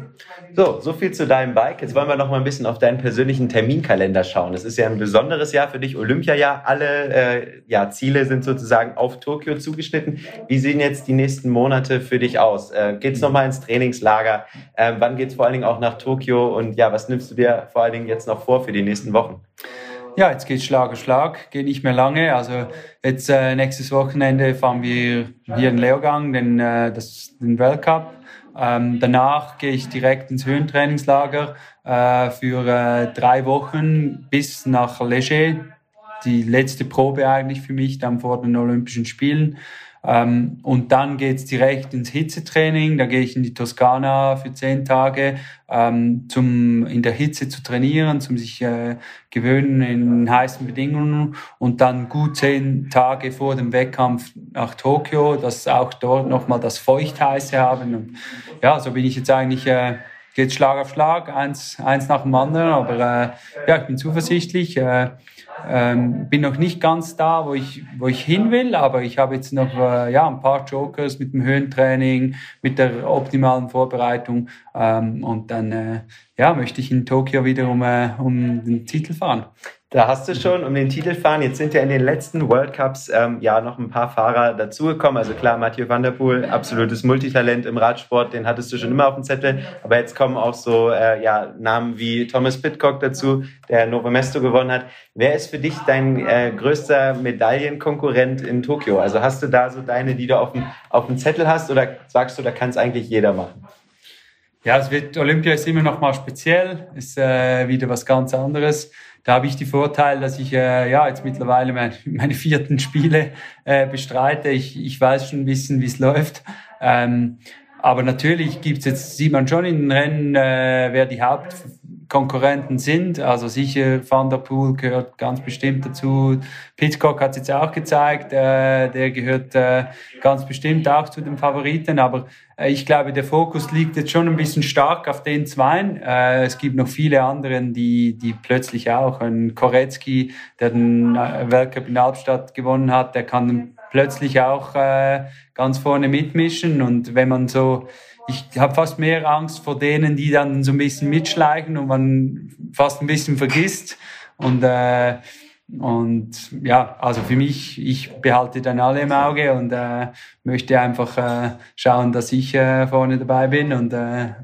So viel zu deinem Bike. Jetzt wollen wir noch mal ein bisschen auf deinen persönlichen Terminkalender schauen. Das ist ja ein besonderes Jahr für dich, Olympiajahr. Alle Ziele sind sozusagen auf Tokio zugeschnitten. Wie sehen jetzt die nächsten Monate für dich aus? Geht's noch mal ins Trainingslager? Wann geht's vor allen Dingen auch nach Tokio? Und ja, was nimmst du dir vor allen Dingen jetzt noch vor für die nächsten Wochen? Ja, jetzt geht's Schlag auf Schlag, geht nicht mehr lange. Also jetzt nächstes Wochenende fahren wir hier in Leogang den Weltcup. Danach gehe ich direkt ins Höhentrainingslager für 3 Wochen bis nach Leger. Die letzte Probe eigentlich für mich, dann vor den Olympischen Spielen. Und dann geht's direkt ins Hitzetraining, da gehe ich in die Toskana für 10 Tage, in der Hitze zu trainieren, zum sich gewöhnen in heißen Bedingungen und dann gut 10 Tage vor dem Wettkampf nach Tokio, dass auch dort nochmal das Feuchtheiße haben. Und ja, so bin ich jetzt eigentlich, geht's Schlag auf Schlag, eins nach dem anderen, aber ich bin zuversichtlich. Bin noch nicht ganz da, wo ich hin will, aber ich habe jetzt noch ein paar Jokers mit dem Höhentraining, mit der optimalen Vorbereitung und dann möchte ich in Tokio wieder um den Titel fahren. Da hast du schon um den Titel fahren. Jetzt sind ja in den letzten World Cups noch ein paar Fahrer dazugekommen. Also klar, Mathieu van der Poel, absolutes Multitalent im Radsport, den hattest du schon immer auf dem Zettel. Aber jetzt kommen auch so Namen wie Thomas Pidcock dazu, der Nové Město gewonnen hat. Wer ist für dich dein größter Medaillenkonkurrent in Tokio? Also hast du da so deine, die du auf dem Zettel hast, oder sagst du, da kann es eigentlich jeder machen? Ja, Olympia ist immer noch mal speziell, ist wieder was ganz anderes. Da habe ich die Vorteile, dass ich jetzt mittlerweile meine 4. Spiele bestreite. Ich weiß schon ein bisschen, wie es läuft. Aber natürlich sieht man schon in den Rennen, wer die Hauptkonkurrenten sind. Also sicher Van der Poel gehört ganz bestimmt dazu. Pidcock hat es jetzt auch gezeigt. Der gehört ganz bestimmt auch zu den Favoriten. Aber ich glaube, der Fokus liegt jetzt schon ein bisschen stark auf den 2. Es gibt noch viele anderen, die plötzlich auch. Ein Korecki, der den Weltcup in Albstadt gewonnen hat, der kann plötzlich auch ganz vorne mitmischen. Und wenn man so, ich habe fast mehr Angst vor denen, die dann so ein bisschen mitschleichen und man fast ein bisschen vergisst. Also für mich, ich behalte dann alle im Auge und möchte einfach schauen, dass ich vorne dabei bin und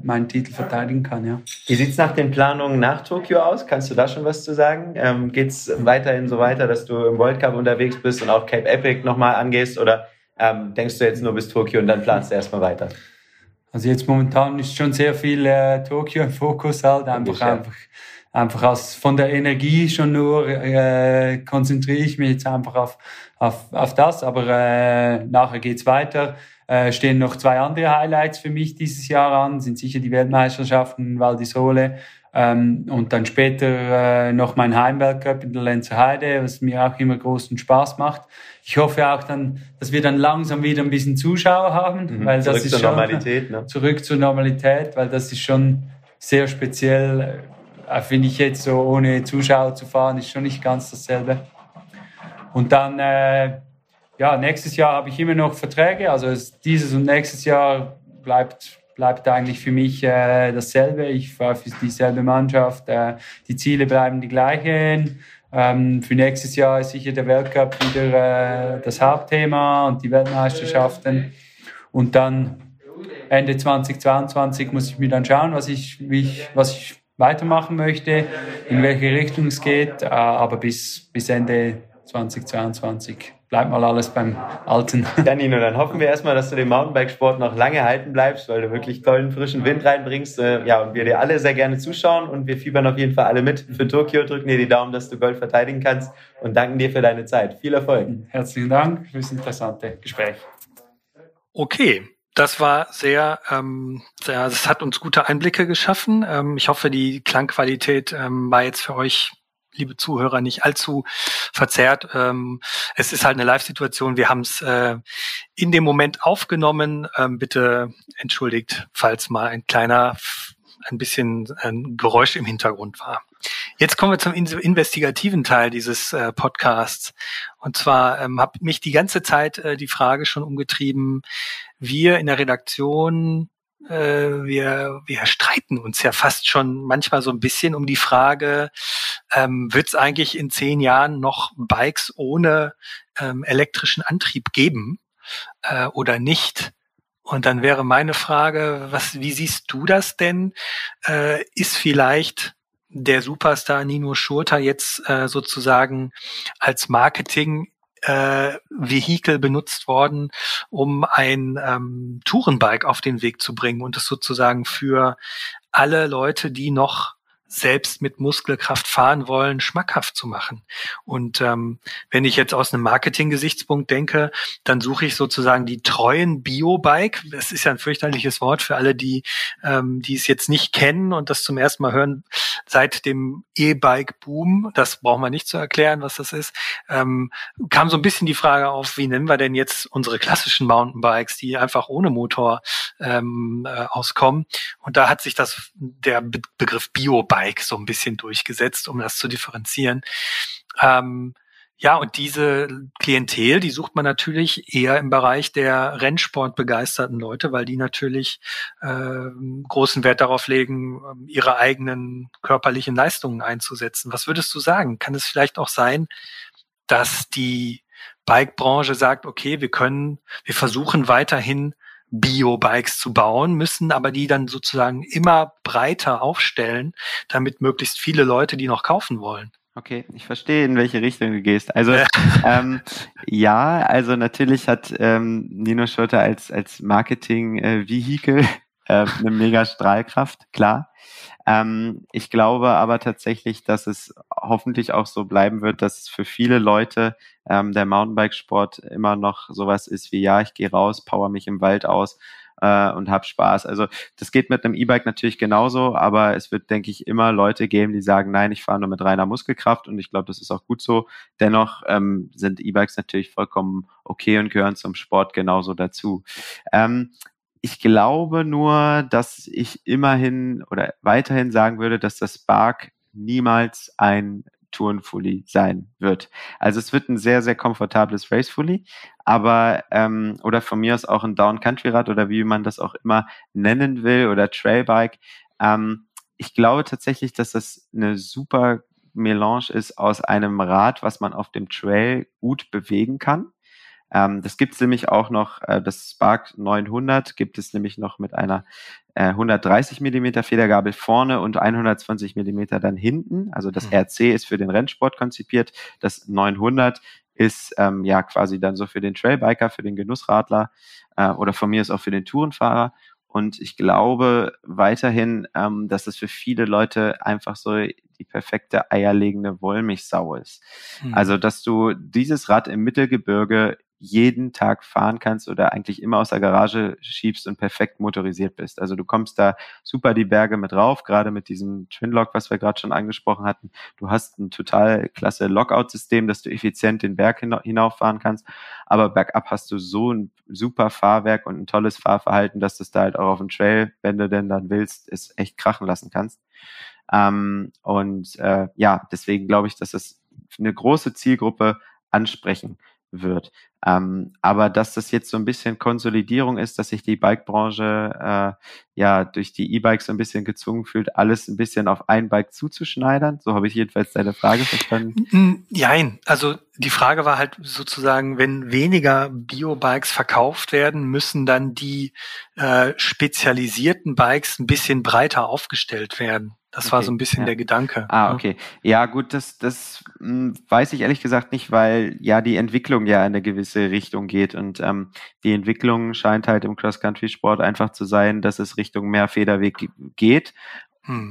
meinen Titel verteidigen kann. Ja. Wie sieht es nach den Planungen nach Tokio aus? Kannst du da schon was zu sagen? Geht es weiterhin so weiter, dass du im World Cup unterwegs bist und auch Cape Epic nochmal angehst? Oder denkst du jetzt nur bis Tokio und dann planst du erstmal weiter? Also jetzt momentan ist schon sehr viel Tokio im Fokus halt, einfach von der Energie schon nur konzentriere ich mich jetzt einfach auf das, aber nachher geht's weiter. Stehen noch 2 andere Highlights für mich dieses Jahr an, sind sicher die Weltmeisterschaften Val di Sole und dann später noch mein Heimweltcup in der Lenzerheide, was mir auch immer großen Spaß macht. Ich hoffe auch dann, dass wir dann langsam wieder ein bisschen Zuschauer haben, weil das ist schon Normalität, ne? Zurück zur Normalität, weil das ist schon sehr speziell. Finde ich jetzt so, ohne Zuschauer zu fahren, ist schon nicht ganz dasselbe. Und dann, nächstes Jahr habe ich immer noch Verträge. Also dieses und nächstes Jahr bleibt eigentlich für mich dasselbe. Ich fahre für dieselbe Mannschaft. Die Ziele bleiben die gleichen. Für nächstes Jahr ist sicher der Weltcup wieder das Hauptthema und die Weltmeisterschaften. Und dann Ende 2022 muss ich mir dann schauen, was ich weitermachen möchte, in welche Richtung es geht. Aber bis Ende 2022 bleibt mal alles beim Alten. Ja, Nino, dann hoffen wir erstmal, dass du den Mountainbikesport noch lange halten bleibst, weil du wirklich tollen, frischen Wind reinbringst. Ja, und wir dir alle sehr gerne zuschauen und wir fiebern auf jeden Fall alle mit für Tokio. Drücken dir die Daumen, dass du Gold verteidigen kannst und danken dir für deine Zeit. Viel Erfolg. Herzlichen Dank fürs interessante Gespräch. Okay. Das war sehr, das hat uns gute Einblicke geschaffen. Ich hoffe, die Klangqualität war jetzt für euch, liebe Zuhörer, nicht allzu verzerrt. Es ist halt eine Live-Situation. Wir haben es in dem Moment aufgenommen. Bitte entschuldigt, falls mal ein bisschen Geräusch im Hintergrund war. Jetzt kommen wir zum investigativen Teil dieses Podcasts. Und zwar hat mich die ganze Zeit die Frage schon umgetrieben, wir in der Redaktion, wir streiten uns ja fast schon manchmal so ein bisschen um die Frage, wird es eigentlich in 10 Jahren noch Bikes ohne elektrischen Antrieb geben oder nicht? Und dann wäre meine Frage, wie siehst du das denn? Ist vielleicht der Superstar Nino Schurter jetzt sozusagen als Marketing-Vehikel benutzt worden, um ein Tourenbike auf den Weg zu bringen und es sozusagen für alle Leute, die noch selbst mit Muskelkraft fahren wollen, schmackhaft zu machen. Und wenn ich jetzt aus einem Marketing-Gesichtspunkt denke, dann suche ich sozusagen die treuen Bio-Bike. Das ist ja ein fürchterliches Wort für alle, die es jetzt nicht kennen und das zum ersten Mal hören. Seit dem E-Bike-Boom, das braucht man nicht zu erklären, was das ist, kam so ein bisschen die Frage auf, wie nennen wir denn jetzt unsere klassischen Mountainbikes, die einfach ohne Motor auskommen. Und da hat sich der Begriff Bio-Bike so ein bisschen durchgesetzt, um das zu differenzieren. Und diese Klientel, die sucht man natürlich eher im Bereich der Rennsportbegeisterten Leute, weil die natürlich großen Wert darauf legen, ihre eigenen körperlichen Leistungen einzusetzen. Was würdest du sagen? Kann es vielleicht auch sein, dass die Bike-Branche sagt, okay, wir versuchen weiterhin Bio-Bikes zu bauen, müssen aber die dann sozusagen immer breiter aufstellen, damit möglichst viele Leute die noch kaufen wollen? Okay, ich verstehe, in welche Richtung du gehst. Also natürlich hat Nino Schurter als Marketing-Vehikel eine mega Strahlkraft, klar. Ich glaube aber tatsächlich, dass es hoffentlich auch so bleiben wird, dass für viele Leute der Mountainbikesport immer noch sowas ist wie, ja, ich gehe raus, power mich im Wald aus und hab Spaß. Also das geht mit einem E-Bike natürlich genauso, aber es wird, denke ich, immer Leute geben, die sagen, nein, ich fahre nur mit reiner Muskelkraft und ich glaube, das ist auch gut so. Dennoch sind E-Bikes natürlich vollkommen okay und gehören zum Sport genauso dazu. Ich glaube nur, dass ich immerhin oder weiterhin sagen würde, dass das Spark niemals ein Tourenfully sein wird. Also es wird ein sehr, sehr komfortables Racefully, aber oder von mir aus auch ein Down-Country-Rad oder wie man das auch immer nennen will oder Trailbike. Ich glaube tatsächlich, dass das eine super Melange ist aus einem Rad, was man auf dem Trail gut bewegen kann. Das gibt es nämlich auch noch, das Spark 900 gibt es nämlich noch mit einer 130 mm Federgabel vorne und 120 mm dann hinten. Also das RC ist für den Rennsport konzipiert, das 900 ist quasi dann so für den Trailbiker, für den Genussradler oder von mir ist auch für den Tourenfahrer. Und ich glaube weiterhin, dass das für viele Leute einfach so die perfekte eierlegende Wollmilchsau ist. Also, dass du dieses Rad im Mittelgebirge jeden Tag fahren kannst oder eigentlich immer aus der Garage schiebst und perfekt motorisiert bist. Also du kommst da super die Berge mit rauf, gerade mit diesem Twinlock, was wir gerade schon angesprochen hatten. Du hast ein total klasse Lockout-System, dass du effizient den Berg hinauffahren kannst, aber bergab hast du so ein super Fahrwerk und ein tolles Fahrverhalten, dass du es da halt auch auf dem Trail, wenn du denn dann willst, es echt krachen lassen kannst. Deswegen glaube ich, dass das eine große Zielgruppe ansprechen wird. Aber dass das jetzt so ein bisschen Konsolidierung ist, dass sich die Bikebranche durch die E-Bikes so ein bisschen gezwungen fühlt, alles ein bisschen auf ein Bike zuzuschneidern. So habe ich jedenfalls deine Frage verstanden. Nein, also die Frage war halt sozusagen, wenn weniger Bio-Bikes verkauft werden, müssen dann die spezialisierten Bikes ein bisschen breiter aufgestellt werden. Das war so ein bisschen der Gedanke. Ah, okay. Ja, gut, das weiß ich ehrlich gesagt nicht, weil ja die Entwicklung ja in eine gewisse Richtung geht und die Entwicklung scheint halt im Cross-Country-Sport einfach zu sein, dass es Richtung mehr Federweg geht.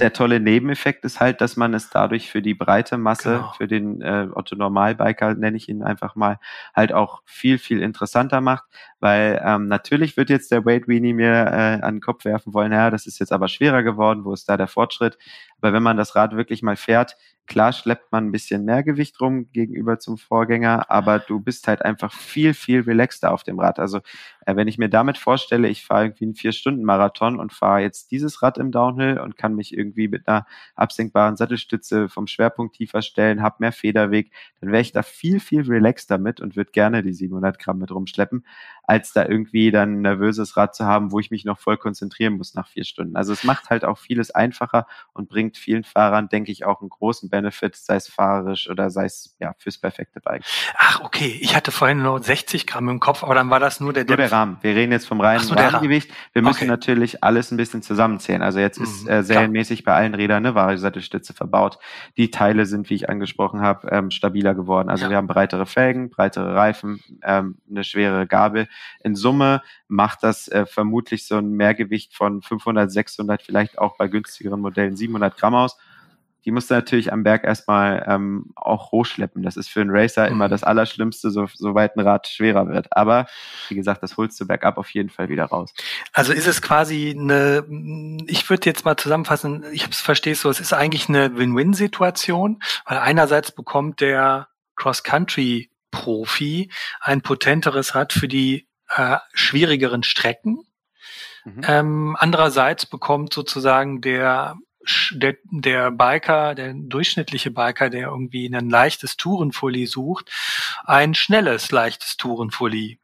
Der tolle Nebeneffekt ist halt, dass man es dadurch für die breite Masse, für den Otto-Normal-Biker, nenne ich ihn einfach mal, halt auch viel, viel interessanter macht, weil natürlich wird jetzt der Weight-Weenie mir an den Kopf werfen wollen, ja, das ist jetzt aber schwerer geworden, wo ist da der Fortschritt? Aber wenn man das Rad wirklich mal fährt, klar schleppt man ein bisschen mehr Gewicht rum gegenüber zum Vorgänger, aber du bist halt einfach viel, viel relaxter auf dem Rad. Also wenn ich mir damit vorstelle, ich fahre irgendwie einen 4-Stunden-Marathon und fahre jetzt dieses Rad im Downhill und kann mich irgendwie mit einer absenkbaren Sattelstütze vom Schwerpunkt tiefer stellen, habe mehr Federweg, dann wäre ich da viel, viel relaxter mit und würde gerne die 700 Gramm mit rumschleppen, als da irgendwie dann ein nervöses Rad zu haben, wo ich mich noch voll konzentrieren muss nach 4 Stunden. Also es macht halt auch vieles einfacher und bringt vielen Fahrern, denke ich, auch einen großen Benefit, sei es fahrerisch oder sei es fürs perfekte Bike. Ach, okay. Ich hatte vorhin nur 60 Gramm im Kopf, aber dann war das nur der Rahmen. Wir reden jetzt vom reinen Rahmengewicht. Wir müssen natürlich alles ein bisschen zusammenzählen. Also jetzt ist serienmäßig bei allen Rädern eine wahre Sattelstütze verbaut. Die Teile sind, wie ich angesprochen habe, stabiler geworden. Also wir haben breitere Felgen, breitere Reifen, eine schwere Gabel. In Summe macht das vermutlich so ein Mehrgewicht von 500, 600, vielleicht auch bei günstigeren Modellen 700 Gramm aus. Die musst du natürlich am Berg erstmal auch hochschleppen. Das ist für einen Racer immer das Allerschlimmste, soweit ein Rad schwerer wird. Aber wie gesagt, das holst du bergab auf jeden Fall wieder raus. Also ist es quasi ich würde jetzt mal zusammenfassen, ich verstehe es so, es ist eigentlich eine Win-Win-Situation, weil einerseits bekommt der Cross-Country-Profi ein potenteres Rad für die schwierigeren Strecken. Andererseits bekommt sozusagen der Biker, der durchschnittliche Biker, der irgendwie ein leichtes Tourenfully sucht, ein schnelles, leichtes Tourenfully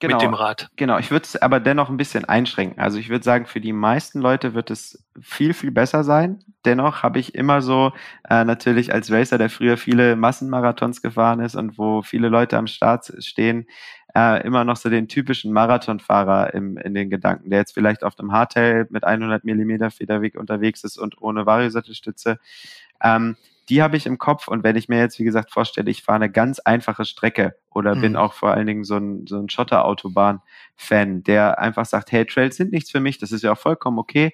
mit dem Rad. Genau, ich würde es aber dennoch ein bisschen einschränken. Also ich würde sagen, für die meisten Leute wird es viel, viel besser sein. Dennoch habe ich immer so, natürlich als Racer, der früher viele Massenmarathons gefahren ist und wo viele Leute am Start stehen, immer noch so den typischen Marathonfahrer in den Gedanken, der jetzt vielleicht auf einem Hardtail mit 100 mm Federweg unterwegs ist und ohne Variosattelstütze. Die habe ich im Kopf und wenn ich mir jetzt, wie gesagt, vorstelle, ich fahre eine ganz einfache Strecke oder bin auch vor allen Dingen so ein Schotterautobahn-Fan, der einfach sagt, hey, Trails sind nichts für mich, das ist ja auch vollkommen okay,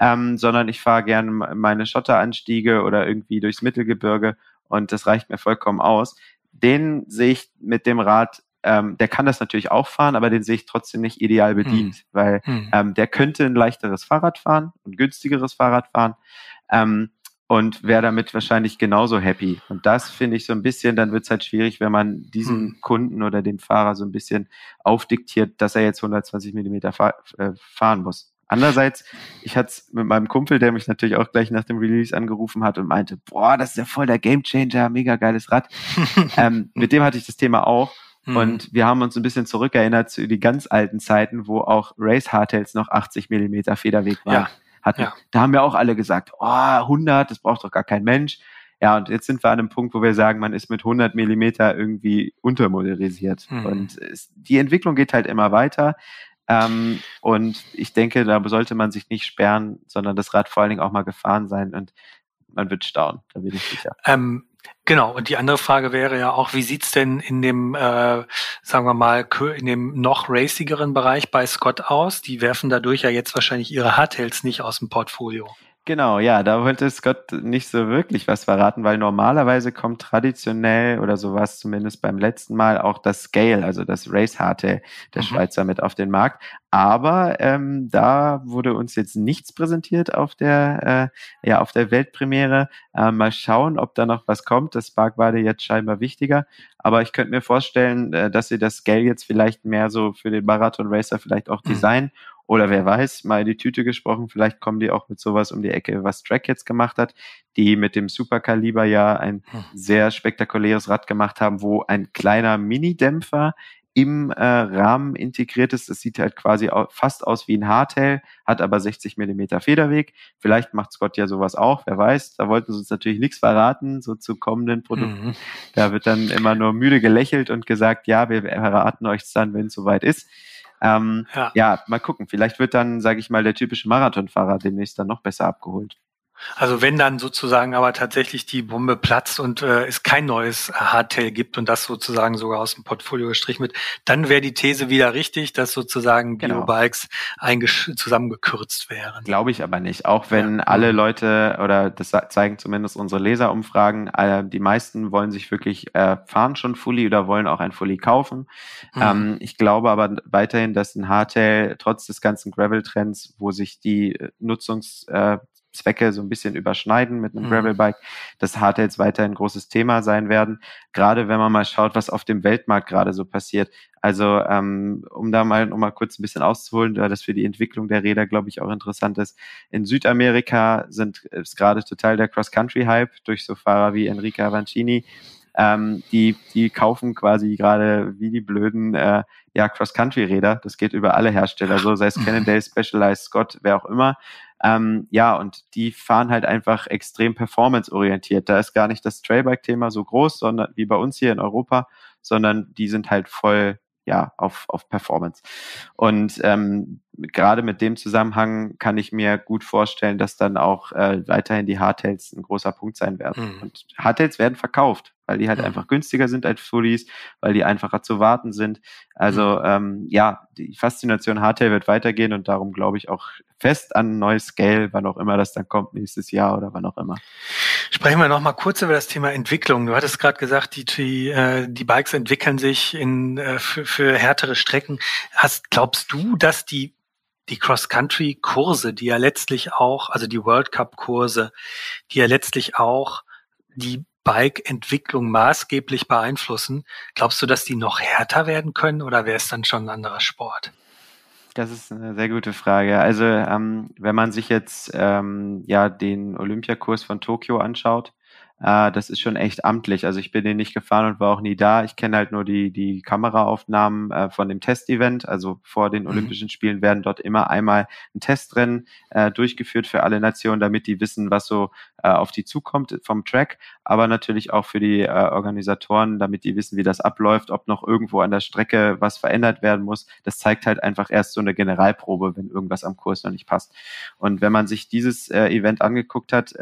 sondern ich fahre gerne meine Schotteranstiege oder irgendwie durchs Mittelgebirge und das reicht mir vollkommen aus. Den sehe ich mit dem Rad, der kann das natürlich auch fahren, aber den sehe ich trotzdem nicht ideal bedient, weil der könnte ein leichteres Fahrrad fahren, ein günstigeres Fahrrad fahren und wäre damit wahrscheinlich genauso happy. Und das finde ich so ein bisschen, dann wird es halt schwierig, wenn man diesen Kunden oder dem Fahrer so ein bisschen aufdiktiert, dass er jetzt 120 mm fahren muss. Andererseits, ich hatte es mit meinem Kumpel, der mich natürlich auch gleich nach dem Release angerufen hat und meinte, boah, das ist ja voll der Gamechanger, mega geiles Rad. Mit dem hatte ich das Thema auch. Und wir haben uns ein bisschen zurückerinnert zu die ganz alten Zeiten, wo auch Race Hardtails noch 80 mm Federweg waren. Ja. Da haben wir auch alle gesagt, 100, das braucht doch gar kein Mensch. Ja, und jetzt sind wir an einem Punkt, wo wir sagen, man ist mit 100 mm irgendwie untermoderisiert. Und die Entwicklung geht halt immer weiter. Und ich denke, da sollte man sich nicht sperren, sondern das Rad vor allen Dingen auch mal gefahren sein. Und man wird staunen, da bin ich sicher. Genau, und die andere Frage wäre ja auch, wie sieht's denn in dem, sagen wir mal, in dem noch racigeren Bereich bei Scott aus? Die werfen dadurch ja jetzt wahrscheinlich ihre Hardtails nicht aus dem Portfolio. Genau, ja, da wollte Scott nicht so wirklich was verraten, weil normalerweise kommt traditionell oder sowas zumindest beim letzten Mal auch das Scale, also das Race-Harte der Schweizer mit auf den Markt. Aber da wurde uns jetzt nichts präsentiert auf der Weltpremiere. Mal schauen, ob da noch was kommt. Das Spark war dir jetzt scheinbar wichtiger. Aber ich könnte mir vorstellen, dass sie das Scale jetzt vielleicht mehr so für den Marathon-Racer vielleicht auch designen. Oder wer weiß, mal die Tüte gesprochen, vielleicht kommen die auch mit sowas um die Ecke, was Trek jetzt gemacht hat, die mit dem Superkaliber ja ein sehr spektakuläres Rad gemacht haben, wo ein kleiner Minidämpfer im Rahmen integriert ist. Das sieht halt quasi fast aus wie ein Hardtail, hat aber 60 mm Federweg. Vielleicht macht Scott ja sowas auch, wer weiß. Da wollten sie uns natürlich nichts verraten, so zu kommenden Produkten. Da wird dann immer nur müde gelächelt und gesagt, ja, wir verraten euch dann, wenn es soweit ist. Ja, mal gucken. Vielleicht wird dann, sage ich mal, der typische Marathonfahrer demnächst dann noch besser abgeholt. Also wenn dann sozusagen aber tatsächlich die Bombe platzt und es kein neues Hardtail gibt und das sozusagen sogar aus dem Portfolio gestrichen wird, dann wäre die These wieder richtig, dass sozusagen Biobikes zusammengekürzt wären. Glaube ich aber nicht. Auch wenn alle Leute, oder das zeigen zumindest unsere Leserumfragen, die meisten wollen sich wirklich fahren schon Fully oder wollen auch ein Fully kaufen. Ich glaube aber weiterhin, dass ein Hardtail trotz des ganzen Gravel-Trends, wo sich die Nutzungszwecke so ein bisschen überschneiden mit einem Gravelbike, dass Hardtails weiter ein großes Thema sein werden, gerade wenn man mal schaut, was auf dem Weltmarkt gerade so passiert. Also um da mal noch mal kurz ein bisschen auszuholen, da das für die Entwicklung der Räder, glaube ich, auch interessant ist. In Südamerika ist gerade total der Cross-Country-Hype durch so Fahrer wie Henrique Avancini. Die kaufen quasi gerade wie die blöden Cross-Country-Räder. Das geht über alle Hersteller so, sei es Cannondale, Specialized, Scott, wer auch immer. Und die fahren halt einfach extrem performance-orientiert. Da ist gar nicht das Trailbike-Thema so groß, sondern wie bei uns hier in Europa, sondern die sind halt voll auf Performance. Und gerade mit dem Zusammenhang kann ich mir gut vorstellen, dass dann auch weiterhin die Hardtails ein großer Punkt sein werden. Und Hardtails werden verkauft, weil die halt einfach günstiger sind als Fullies, weil die einfacher zu warten sind. Also die Faszination Hardtail wird weitergehen und darum glaube ich auch fest an ein neues Scale, wann auch immer das dann kommt, nächstes Jahr oder wann auch immer. Sprechen wir noch mal kurz über das Thema Entwicklung. Du hattest gerade gesagt, die Bikes entwickeln sich für härtere Strecken. Glaubst du, dass die Cross-Country-Kurse, die ja letztlich auch, also die World Cup-Kurse, die ja letztlich auch die Bike-Entwicklung maßgeblich beeinflussen, glaubst du, dass die noch härter werden können oder wäre es dann schon ein anderer Sport? Das ist eine sehr gute Frage. Also wenn man sich jetzt den Olympiakurs von Tokio anschaut, das ist schon echt amtlich. Also ich bin den nicht gefahren und war auch nie da. Ich kenne halt nur die Kameraaufnahmen von dem Testevent. Also vor den Olympischen Spielen werden dort immer einmal ein Testrennen durchgeführt für alle Nationen, damit die wissen, was so auf die zukommt vom Track, aber natürlich auch für die Organisatoren, damit die wissen, wie das abläuft, ob noch irgendwo an der Strecke was verändert werden muss. Das zeigt halt einfach erst so eine Generalprobe, wenn irgendwas am Kurs noch nicht passt. Und wenn man sich dieses Event angeguckt hat,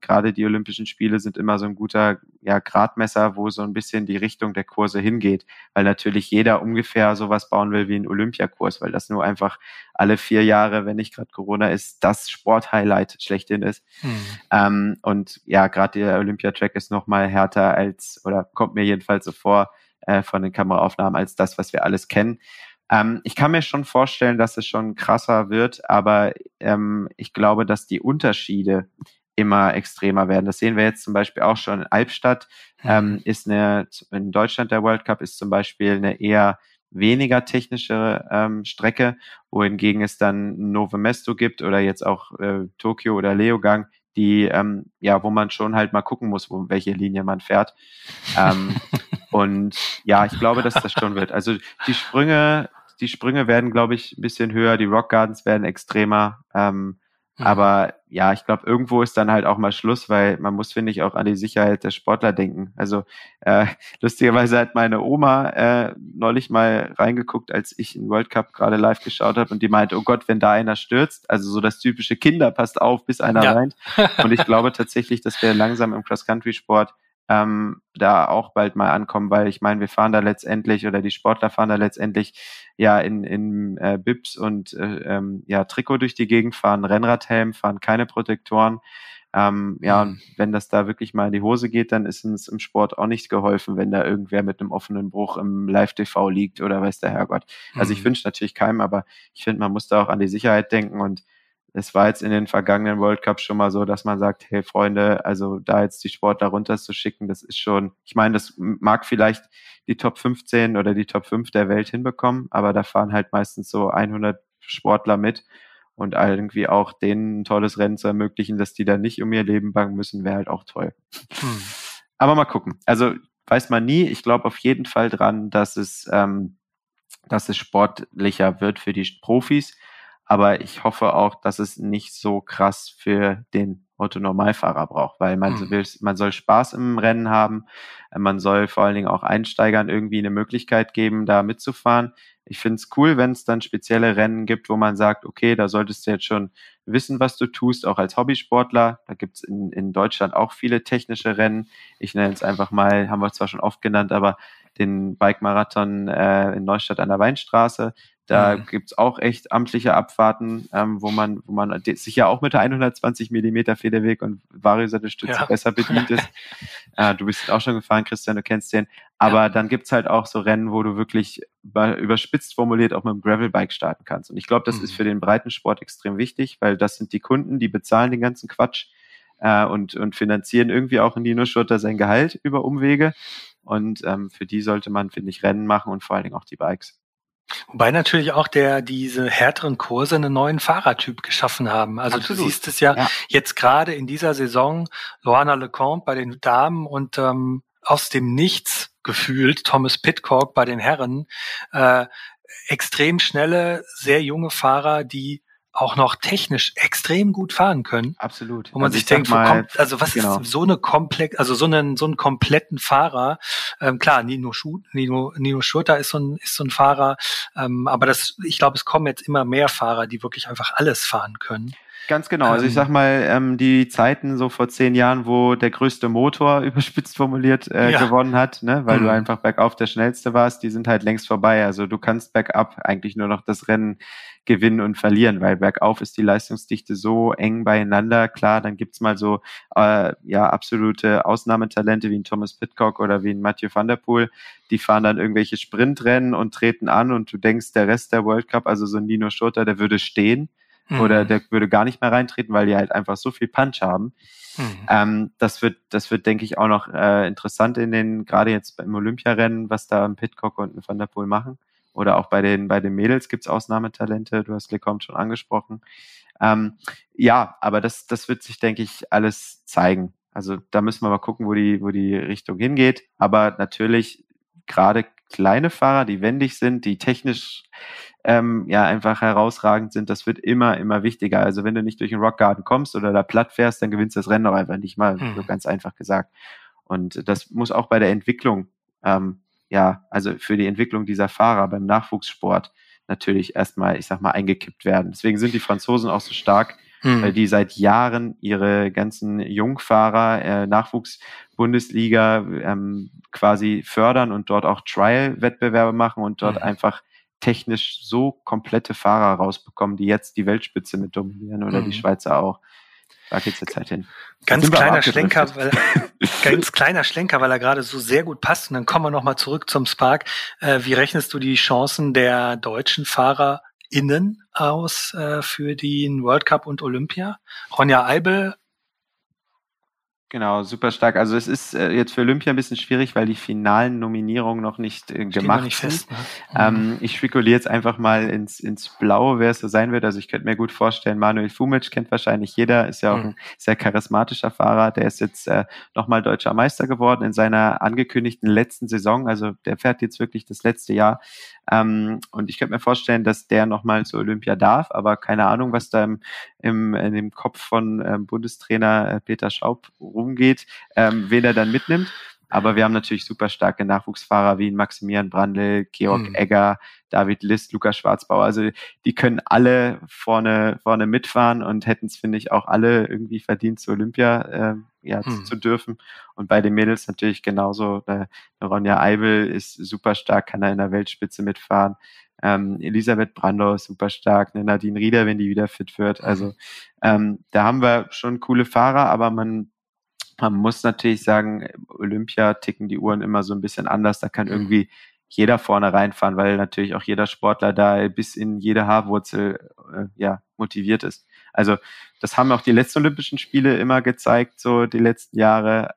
gerade die Olympischen Spiele sind immer so ein guter Gradmesser, wo so ein bisschen die Richtung der Kurse hingeht, weil natürlich jeder ungefähr sowas bauen will wie ein Olympiakurs, weil das nur einfach alle 4 Jahre, wenn nicht gerade Corona ist, das Sporthighlight schlechthin ist. Gerade der Olympiatrack ist nochmal härter oder kommt mir jedenfalls so vor von den Kameraaufnahmen als das, was wir alles kennen. Ich kann mir schon vorstellen, dass es schon krasser wird, aber ich glaube, dass die Unterschiede immer extremer werden. Das sehen wir jetzt zum Beispiel auch schon in Albstadt. In Deutschland der World Cup ist zum Beispiel eine eher weniger technische Strecke, wohingegen es dann Nové Město gibt oder jetzt auch Tokio oder Leogang, die, wo man schon halt mal gucken muss, welche Linie man fährt. Ich glaube, dass das schon wird. Also die Sprünge werden, glaube ich, ein bisschen höher, die Rock Gardens werden extremer, aber ja, ich glaube, irgendwo ist dann halt auch mal Schluss, weil man muss, finde ich, auch an die Sicherheit der Sportler denken. Also lustigerweise hat meine Oma neulich mal reingeguckt, als ich in World Cup gerade live geschaut habe und die meinte, oh Gott, wenn da einer stürzt, also so das typische Kinder, passt auf, bis einer weint. Und ich glaube tatsächlich, dass wir langsam im Cross-Country-Sport da auch bald mal ankommen, weil ich meine, wir fahren da letztendlich oder die Sportler fahren da letztendlich ja in Bips und Trikot durch die Gegend, fahren Rennradhelm, fahren keine Protektoren. Und wenn das da wirklich mal in die Hose geht, dann ist uns im Sport auch nicht geholfen, wenn da irgendwer mit einem offenen Bruch im Live-TV liegt oder weiß der Herrgott. Also ich wünsche natürlich keinem, aber ich finde, man muss da auch an die Sicherheit denken, und es war jetzt in den vergangenen World Cups schon mal so, dass man sagt, hey Freunde, also da jetzt die Sportler runterzuschicken, das ist schon, ich meine, das mag vielleicht die Top 15 oder die Top 5 der Welt hinbekommen, aber da fahren halt meistens so 100 Sportler mit, und irgendwie auch denen ein tolles Rennen zu ermöglichen, dass die da nicht um ihr Leben bangen müssen, wäre halt auch toll. Aber mal gucken. Also weiß man nie, ich glaube auf jeden Fall dran, dass es sportlicher wird für die Profis. Aber ich hoffe auch, dass es nicht so krass für den Otto-Normalfahrer braucht, weil man soll Spaß im Rennen haben, man soll vor allen Dingen auch Einsteigern irgendwie eine Möglichkeit geben, da mitzufahren. Ich finde es cool, wenn es dann spezielle Rennen gibt, wo man sagt, okay, da solltest du jetzt schon wissen, was du tust, auch als Hobbysportler. Da gibt es in Deutschland auch viele technische Rennen. Ich nenne es einfach mal, haben wir zwar schon oft genannt, aber den Bike-Marathon in Neustadt an der Weinstraße. Da gibt's auch echt amtliche Abfahrten, wo man sich ja auch mit der 120 mm Federweg und Variosattelstütze besser bedient ist. Du bist auch schon gefahren, Christian, du kennst den. Aber dann gibt's halt auch so Rennen, wo du wirklich überspitzt formuliert auch mit dem Gravelbike starten kannst. Und ich glaube, das ist für den Breitensport extrem wichtig, weil das sind die Kunden, die bezahlen den ganzen Quatsch und finanzieren irgendwie auch in Nino Schurter sein Gehalt über Umwege. Und für die sollte man, finde ich, Rennen machen und vor allen Dingen auch die Bikes. Wobei natürlich auch diese härteren Kurse einen neuen Fahrertyp geschaffen haben. Also Absolut. Du siehst es ja jetzt gerade in dieser Saison, Loana Lecomte bei den Damen und aus dem Nichts gefühlt Thomas Pidcock bei den Herren, extrem schnelle, sehr junge Fahrer, die auch noch technisch extrem gut fahren können. Absolut. Wo man sich denkt, ist so eine komplex, also so einen kompletten Fahrer? Klar, Nino Schurter ist so ein Fahrer, aber ich glaube, es kommen jetzt immer mehr Fahrer, die wirklich einfach alles fahren können. Ganz genau. Also ich sag mal, die Zeiten so vor 10 Jahren, wo der größte Motor überspitzt formuliert gewonnen hat, ne, weil du einfach bergauf der Schnellste warst, die sind halt längst vorbei. Also du kannst bergab eigentlich nur noch das Rennen gewinnen und verlieren, weil bergauf ist die Leistungsdichte so eng beieinander. Klar, dann gibt's mal so absolute Ausnahmetalente wie ein Thomas Pidcock oder wie ein Mathieu van der Poel. Die fahren dann irgendwelche Sprintrennen und treten an, und du denkst, der Rest der World Cup, also so ein Nino Schurter, der würde stehen. Oder der würde gar nicht mehr reintreten, weil die halt einfach so viel Punch haben. Das wird, denke ich, auch noch interessant gerade jetzt im Olympiarennen, was da ein Pidcock und ein Van der Poel machen. Oder auch bei den Mädels gibt's Ausnahmetalente. Du hast Lecomte schon angesprochen. Aber das wird sich, denke ich, alles zeigen. Also da müssen wir mal gucken, wo die Richtung hingeht. Aber natürlich gerade kleine Fahrer, die wendig sind, die technisch einfach herausragend sind, das wird immer, immer wichtiger. Also wenn du nicht durch den Rockgarden kommst oder da platt fährst, dann gewinnst du das Rennen doch einfach nicht mal, so ganz einfach gesagt. Und das muss auch bei der Entwicklung, also für die Entwicklung dieser Fahrer beim Nachwuchssport natürlich erstmal, ich sag mal, eingekippt werden. Deswegen sind die Franzosen auch so stark, weil die seit Jahren ihre ganzen Jungfahrer, Nachwuchs-Bundesliga quasi fördern und dort auch Trial-Wettbewerbe machen und dort einfach technisch so komplette Fahrer rausbekommen, die jetzt die Weltspitze mit dominieren oder die Schweizer auch. Da geht's jetzt halt hin. Ganz kleiner Schlenker, weil er gerade so sehr gut passt. Und dann kommen wir nochmal zurück zum Spark. Wie rechnest du die Chancen der deutschen FahrerInnen aus für den World Cup und Olympia? Ronja Eibel? Genau, super stark. Also es ist jetzt für Olympia ein bisschen schwierig, weil die finalen Nominierungen noch nicht gemacht sind. Ne? Ich spekuliere jetzt einfach mal ins Blaue, wer es so sein wird. Also ich könnte mir gut vorstellen, Manuel Fumic kennt wahrscheinlich jeder, ist ja auch ein sehr charismatischer Fahrer. Der ist jetzt nochmal deutscher Meister geworden in seiner angekündigten letzten Saison. Also der fährt jetzt wirklich das letzte Jahr. Und ich könnte mir vorstellen, dass der nochmal zu Olympia darf, aber keine Ahnung, was da in dem Kopf von Bundestrainer Peter Schaub rumgeht, wen er dann mitnimmt. Aber wir haben natürlich super starke Nachwuchsfahrer wie Maximilian Brandl, Georg Egger, David List, Luca Schwarzbauer. Also die können alle vorne mitfahren und hätten es, finde ich, auch alle irgendwie verdient, zu Olympia zu dürfen. Und bei den Mädels natürlich genauso. Ronja Eibel ist super stark, kann da in der Weltspitze mitfahren. Elisabeth Brandl ist super stark, Nadine Rieder, wenn die wieder fit wird. Also da haben wir schon coole Fahrer, aber man muss natürlich sagen, Olympia ticken die Uhren immer so ein bisschen anders. Da kann irgendwie jeder vorne reinfahren, weil natürlich auch jeder Sportler da bis in jede Haarwurzel motiviert ist. Also das haben auch die letzten Olympischen Spiele immer gezeigt, so die letzten Jahre,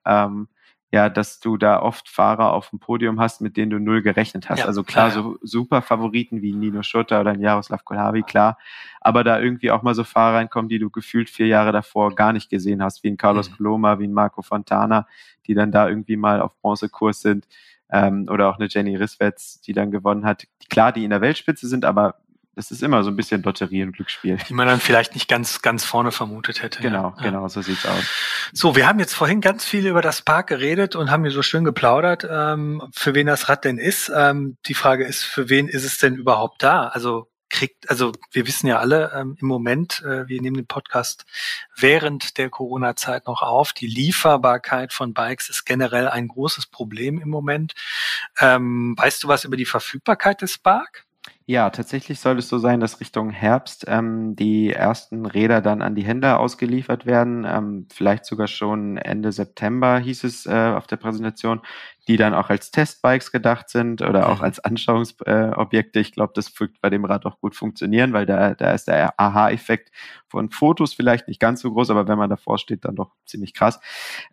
dass du da oft Fahrer auf dem Podium hast, mit denen du null gerechnet hast. Ja, also klar, so super Favoriten wie Nino Schurter oder Jaroslav Kulhavi, klar. Aber da irgendwie auch mal so Fahrer reinkommen, die du gefühlt 4 Jahre davor gar nicht gesehen hast, wie ein Carlos Coloma, wie ein Marco Fontana, die dann da irgendwie mal auf Bronzekurs sind. Oder auch eine Jenny Risswetz, die dann gewonnen hat. Klar, die in der Weltspitze sind, aber das ist immer so ein bisschen Lotterie und Glücksspiel. Die man dann vielleicht nicht ganz vorne vermutet hätte. Genau, ja. Genau, so sieht's aus. So, wir haben jetzt vorhin ganz viel über das Spark geredet und haben hier so schön geplaudert, für wen das Rad denn ist. Die Frage ist, für wen ist es denn überhaupt da? Also wir wissen ja alle im Moment, wir nehmen den Podcast während der Corona-Zeit noch auf. Die Lieferbarkeit von Bikes ist generell ein großes Problem im Moment. Weißt du was über die Verfügbarkeit des Spark? Ja, tatsächlich soll es so sein, dass Richtung Herbst die ersten Räder dann an die Händler ausgeliefert werden, vielleicht sogar schon Ende September, hieß es auf der Präsentation, die dann auch als Testbikes gedacht sind oder auch als Anschauungsobjekte. Ich glaube, das wird bei dem Rad auch gut funktionieren, weil da ist der Aha-Effekt von Fotos vielleicht nicht ganz so groß, aber wenn man davor steht, dann doch ziemlich krass.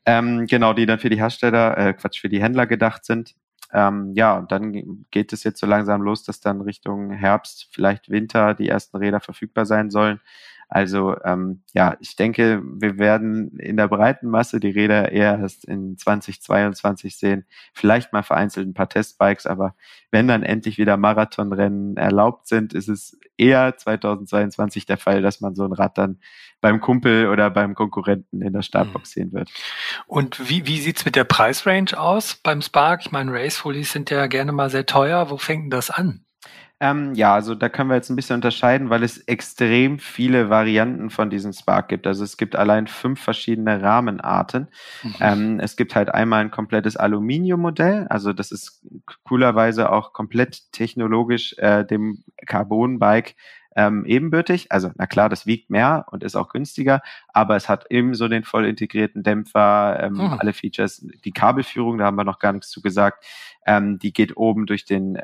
Genau, die dann für die Hersteller, für die Händler gedacht sind. Und dann geht es jetzt so langsam los, dass dann Richtung Herbst, vielleicht Winter, die ersten Räder verfügbar sein sollen. Also ich denke, wir werden in der breiten Masse die Räder eher erst in 2022 sehen. Vielleicht mal vereinzelt ein paar Testbikes, aber wenn dann endlich wieder Marathonrennen erlaubt sind, ist es eher 2022 der Fall, dass man so ein Rad dann beim Kumpel oder beim Konkurrenten in der Startbox sehen wird. Und wie sieht's mit der Preisrange aus beim Spark? Ich meine, Race-Folies sind ja gerne mal sehr teuer. Wo fängt denn das an? Also da können wir jetzt ein bisschen unterscheiden, weil es extrem viele Varianten von diesem Spark gibt. Also es gibt allein 5 verschiedene Rahmenarten. Es gibt halt einmal ein komplettes Aluminiummodell. Also das ist coolerweise auch komplett technologisch dem Carbon-Bike ebenbürtig, also na klar, das wiegt mehr und ist auch günstiger, aber es hat ebenso den voll integrierten Dämpfer, alle Features, die Kabelführung, da haben wir noch gar nichts zu gesagt, die geht oben durch den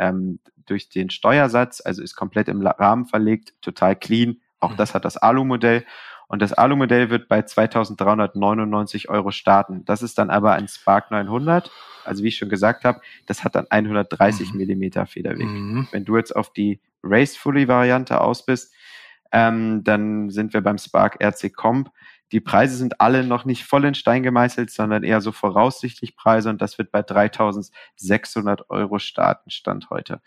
Steuersatz, also ist komplett im Rahmen verlegt, total clean, auch das hat das Alu-Modell. Und das Alu-Modell wird bei 2.399 € starten. Das ist dann aber ein Spark 900. Also wie ich schon gesagt habe, das hat dann 130 mm Federweg. Wenn du jetzt auf die Race-Fully-Variante aus bist, dann sind wir beim Spark RC Comp. Die Preise sind alle noch nicht voll in Stein gemeißelt, sondern eher so voraussichtlich Preise, und das wird bei 3.600 € starten, Stand heute.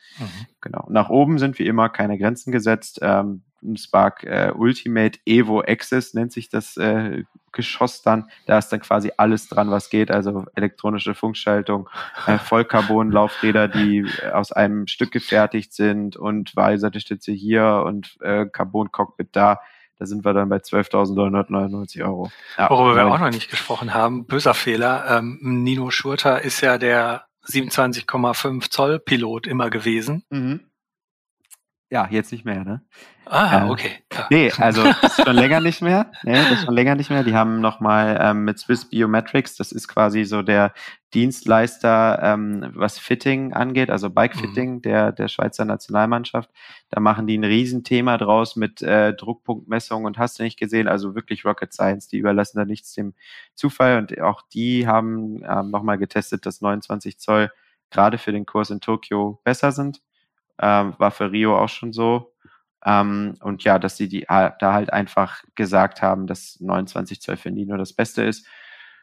Genau. Nach oben sind wie immer keine Grenzen gesetzt. Spark Ultimate Evo Access nennt sich das Geschoss dann. Da ist dann quasi alles dran, was geht. Also elektronische Funkschaltung, Vollcarbon-Laufräder, die aus einem Stück gefertigt sind, und Wahlseitestütze hier und Carbon-Cockpit da. Da sind wir dann bei 12.999 €. Ja, worüber wir auch noch nicht gesprochen haben, böser Fehler. Nino Schurter ist ja der 27,5 Zoll Pilot immer gewesen. Ja, jetzt nicht mehr, ne? Okay. Klar. Nee, also schon länger nicht mehr. Die haben nochmal mit Swiss Biometrics, das ist quasi so der Dienstleister, was Fitting angeht, also Bike-Fitting der Schweizer Nationalmannschaft. Da machen die ein Riesenthema draus mit Druckpunktmessung und hast du nicht gesehen, also wirklich Rocket Science, die überlassen da nichts dem Zufall, und auch die haben nochmal getestet, dass 29 Zoll gerade für den Kurs in Tokio besser sind. War für Rio auch schon so. Und ja, dass sie da halt einfach gesagt haben, dass 29 Zoll für Nino das Beste ist.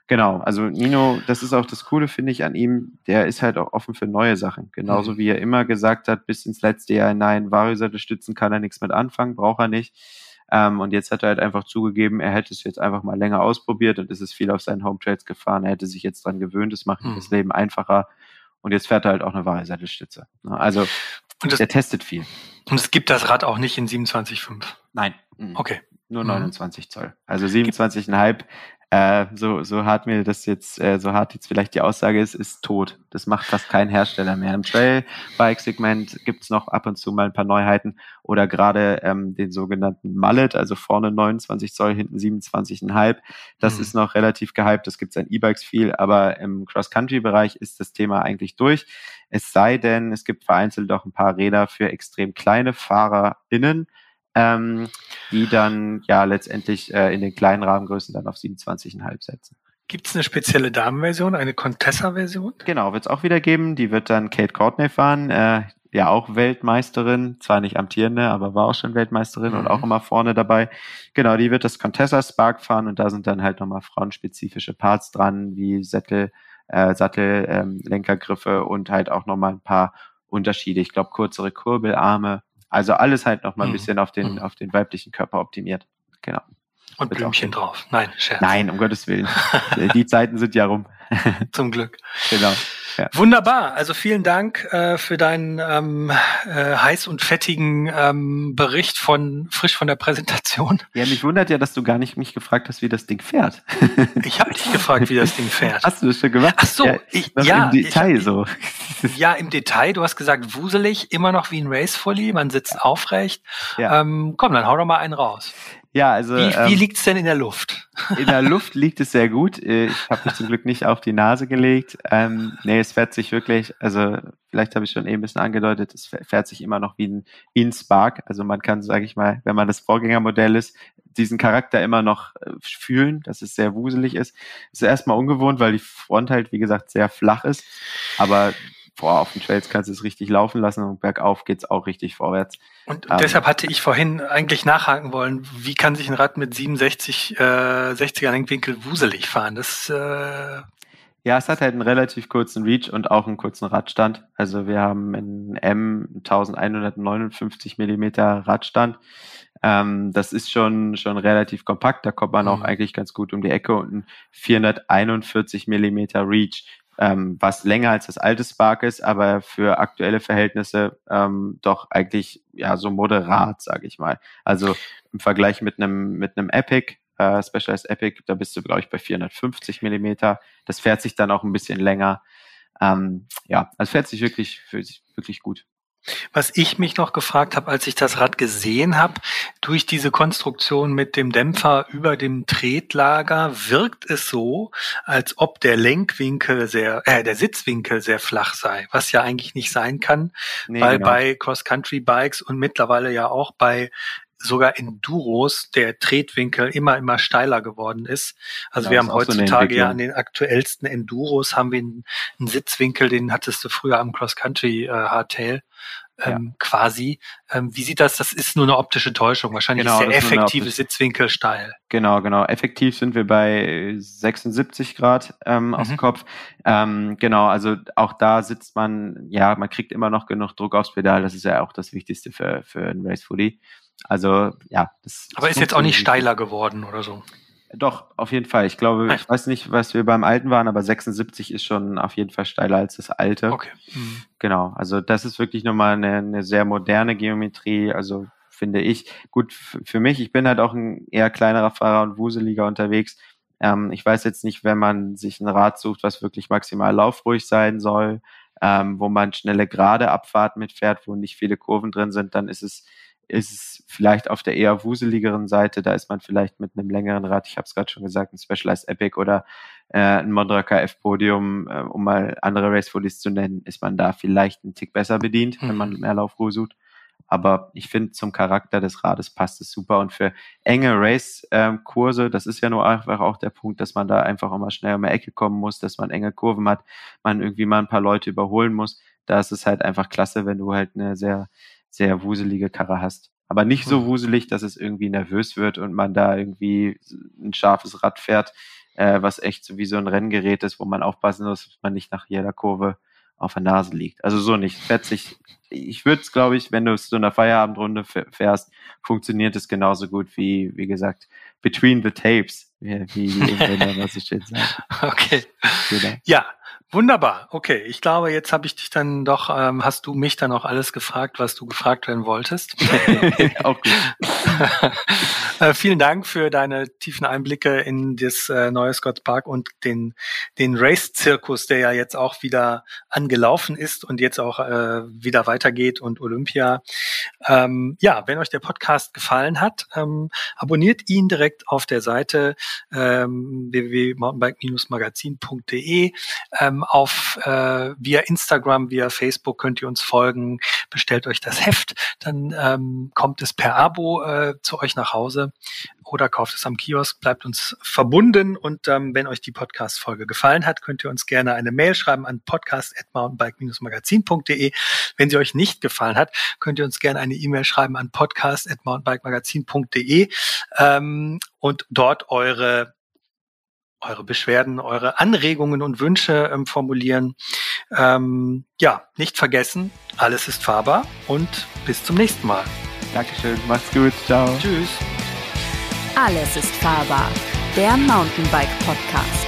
Genau, also Nino, das ist auch das Coole, finde ich, an ihm, der ist halt auch offen für neue Sachen. Genauso wie er immer gesagt hat, bis ins letzte Jahr, nein, Variosette stützen kann er nichts mit anfangen, braucht er nicht. Und jetzt hat er halt einfach zugegeben, er hätte es jetzt einfach mal länger ausprobiert und ist es viel auf seinen Home-Trails gefahren. Er hätte sich jetzt dran gewöhnt, das macht das Leben einfacher. Und jetzt fährt er halt auch eine wahre Sattelstütze. Also, er testet viel. Und es gibt das Rad auch nicht in 27,5? Nein. Okay. Nur 29 Zoll. Also 27,5. So hart mir das jetzt, so hart jetzt vielleicht die Aussage ist tot. Das macht fast kein Hersteller mehr. Im Trail-Bike-Segment gibt's noch ab und zu mal ein paar Neuheiten oder gerade den sogenannten Mallet, also vorne 29 Zoll, hinten 27,5. Das ist noch relativ gehypt, das gibt's an E-Bikes viel, aber im Cross-Country-Bereich ist das Thema eigentlich durch. Es sei denn, es gibt vereinzelt auch ein paar Räder für extrem kleine FahrerInnen, die dann ja letztendlich in den kleinen Rahmengrößen dann auf 27,5 setzen. Gibt es eine spezielle Damenversion, eine Contessa-Version? Genau, wird es auch wieder geben. Die wird dann Kate Courtney fahren, ja auch Weltmeisterin, zwar nicht amtierende, aber war auch schon Weltmeisterin und auch immer vorne dabei. Genau, die wird das Contessa Spark fahren und da sind dann halt nochmal frauenspezifische Parts dran, wie Sattel, Lenkergriffe und halt auch nochmal ein paar Unterschiede. Ich glaube, kürzere Kurbelarme. Also alles halt nochmal ein bisschen auf den weiblichen Körper optimiert. Genau. Und Blümchen drauf. Nein, Scherz. Nein, um Gottes Willen. Die Zeiten sind ja rum. Zum Glück. Genau. Ja. Wunderbar. Also vielen Dank für deinen heiß und fettigen Bericht frisch von der Präsentation. Ja, mich wundert ja, dass du gar nicht mich gefragt hast, wie das Ding fährt. Ich habe dich gefragt, wie das Ding fährt. Hast du das schon gemacht? Ach so, ja. Im Detail. Du hast gesagt, wuselig, immer noch wie ein Race-Fully, man sitzt aufrecht. Ja. Komm, dann hau doch mal einen raus. Ja, also, wie liegt's denn in der Luft? In der Luft liegt es sehr gut. Ich habe mich zum Glück nicht auf die Nase gelegt. Es fährt sich wirklich, also vielleicht habe ich schon ein bisschen angedeutet, es fährt sich immer noch wie ein Spark. Also man kann, sage ich mal, wenn man das Vorgängermodell ist, diesen Charakter immer noch fühlen, dass es sehr wuselig ist. Ist erstmal ungewohnt, weil die Front halt, wie gesagt, sehr flach ist. Aber auf den Trails kannst du es richtig laufen lassen und bergauf geht's auch richtig vorwärts. Und deshalb hatte ich vorhin eigentlich nachhaken wollen, wie kann sich ein Rad mit 60er Lenkwinkel wuselig fahren? Ja, es hat halt einen relativ kurzen Reach und auch einen kurzen Radstand. Also wir haben in M 1159 mm Radstand. Das ist schon relativ kompakt. Da kommt man auch eigentlich ganz gut um die Ecke und ein 441 mm Reach. Was länger als das alte Spark ist, aber für aktuelle Verhältnisse doch eigentlich ja so moderat, sage ich mal. Also im Vergleich mit einem Epic, Specialized Epic, da bist du, glaube ich, bei 450 Millimeter. Das fährt sich dann auch ein bisschen länger. Also fährt sich wirklich gut. Was ich mich noch gefragt habe, als ich das Rad gesehen habe, durch diese Konstruktion mit dem Dämpfer über dem Tretlager wirkt es so, als ob der Sitzwinkel sehr flach sei, was ja eigentlich nicht sein kann, bei Cross-Country-Bikes und mittlerweile ja auch bei sogar Enduros der Tretwinkel immer steiler geworden ist. Also wir haben heutzutage ja an den aktuellsten Enduros haben wir einen Sitzwinkel, den hattest du früher am Cross-Country Hardtail quasi. Wie sieht das? Das ist nur eine optische Täuschung. Wahrscheinlich ist der effektive Sitzwinkel steil. Genau. Effektiv sind wir bei 76 Grad aus dem Kopf. Also auch da sitzt man, ja, man kriegt immer noch genug Druck aufs Pedal. Das ist ja auch das Wichtigste für einen Race-Fully. Also, ja. Aber ist jetzt auch nicht steiler geworden oder so? Doch, auf jeden Fall. Ich glaube, ich weiß nicht, was wir beim alten waren, aber 76 ist schon auf jeden Fall steiler als das alte. Okay. Genau, also das ist wirklich nochmal eine sehr moderne Geometrie, also finde ich. Gut, für mich, ich bin halt auch ein eher kleinerer Fahrer und wuseliger unterwegs. Ich weiß jetzt nicht, wenn man sich ein Rad sucht, was wirklich maximal laufruhig sein soll, wo man schnelle gerade Abfahrten mitfährt, wo nicht viele Kurven drin sind, dann ist es vielleicht auf der eher wuseligeren Seite, da ist man vielleicht mit einem längeren Rad, ich habe es gerade schon gesagt, ein Specialized Epic oder ein Mondra KF Podium, um mal andere Race-Fullies zu nennen, ist man da vielleicht einen Tick besser bedient, wenn man mehr Laufruhe sucht. Aber ich finde, zum Charakter des Rades passt es super und für enge Race-Kurse, das ist ja nur einfach auch der Punkt, dass man da einfach immer schnell um die Ecke kommen muss, dass man enge Kurven hat, man irgendwie mal ein paar Leute überholen muss. Da ist es halt einfach klasse, wenn du halt eine sehr wuselige Karre hast. Aber nicht so wuselig, dass es irgendwie nervös wird und man da irgendwie ein scharfes Rad fährt, was echt so wie so ein Renngerät ist, wo man aufpassen muss, dass man nicht nach jeder Kurve auf der Nase liegt. Also so nicht. Fährt sich ich würde es, glaube ich, wenn du es so in der Feierabendrunde fährst, funktioniert es genauso gut wie, wie gesagt, Between the Tapes, wie was ich jetzt sage. Okay. Genau. Ja, wunderbar. Okay, ich glaube, jetzt habe ich dich dann doch, hast du mich dann auch alles gefragt, was du gefragt werden wolltest. Auch gut. Vielen Dank für deine tiefen Einblicke in das neue Scott Park und den Race-Zirkus, der ja jetzt auch wieder angelaufen ist und jetzt auch wieder weitergeht und Olympia. Ja, wenn euch der Podcast gefallen hat, abonniert ihn direkt auf der Seite www.mountainbike-magazin.de. Via Instagram, via Facebook könnt ihr uns folgen. Bestellt euch das Heft, dann kommt es per Abo zu euch nach Hause oder kauft es am Kiosk, bleibt uns verbunden und wenn euch die Podcast-Folge gefallen hat, könnt ihr uns gerne eine Mail schreiben an podcast@mountainbike-magazin.de. Wenn sie euch nicht gefallen hat, könnt ihr uns gerne eine E-Mail schreiben an podcast@mountainbike-magazin.de und dort eure Beschwerden, eure Anregungen und Wünsche formulieren. Ja, nicht vergessen, alles ist fahrbar und bis zum nächsten Mal. Dankeschön, macht's gut, ciao. Tschüss. Alles ist fahrbar, der Mountainbike-Podcast.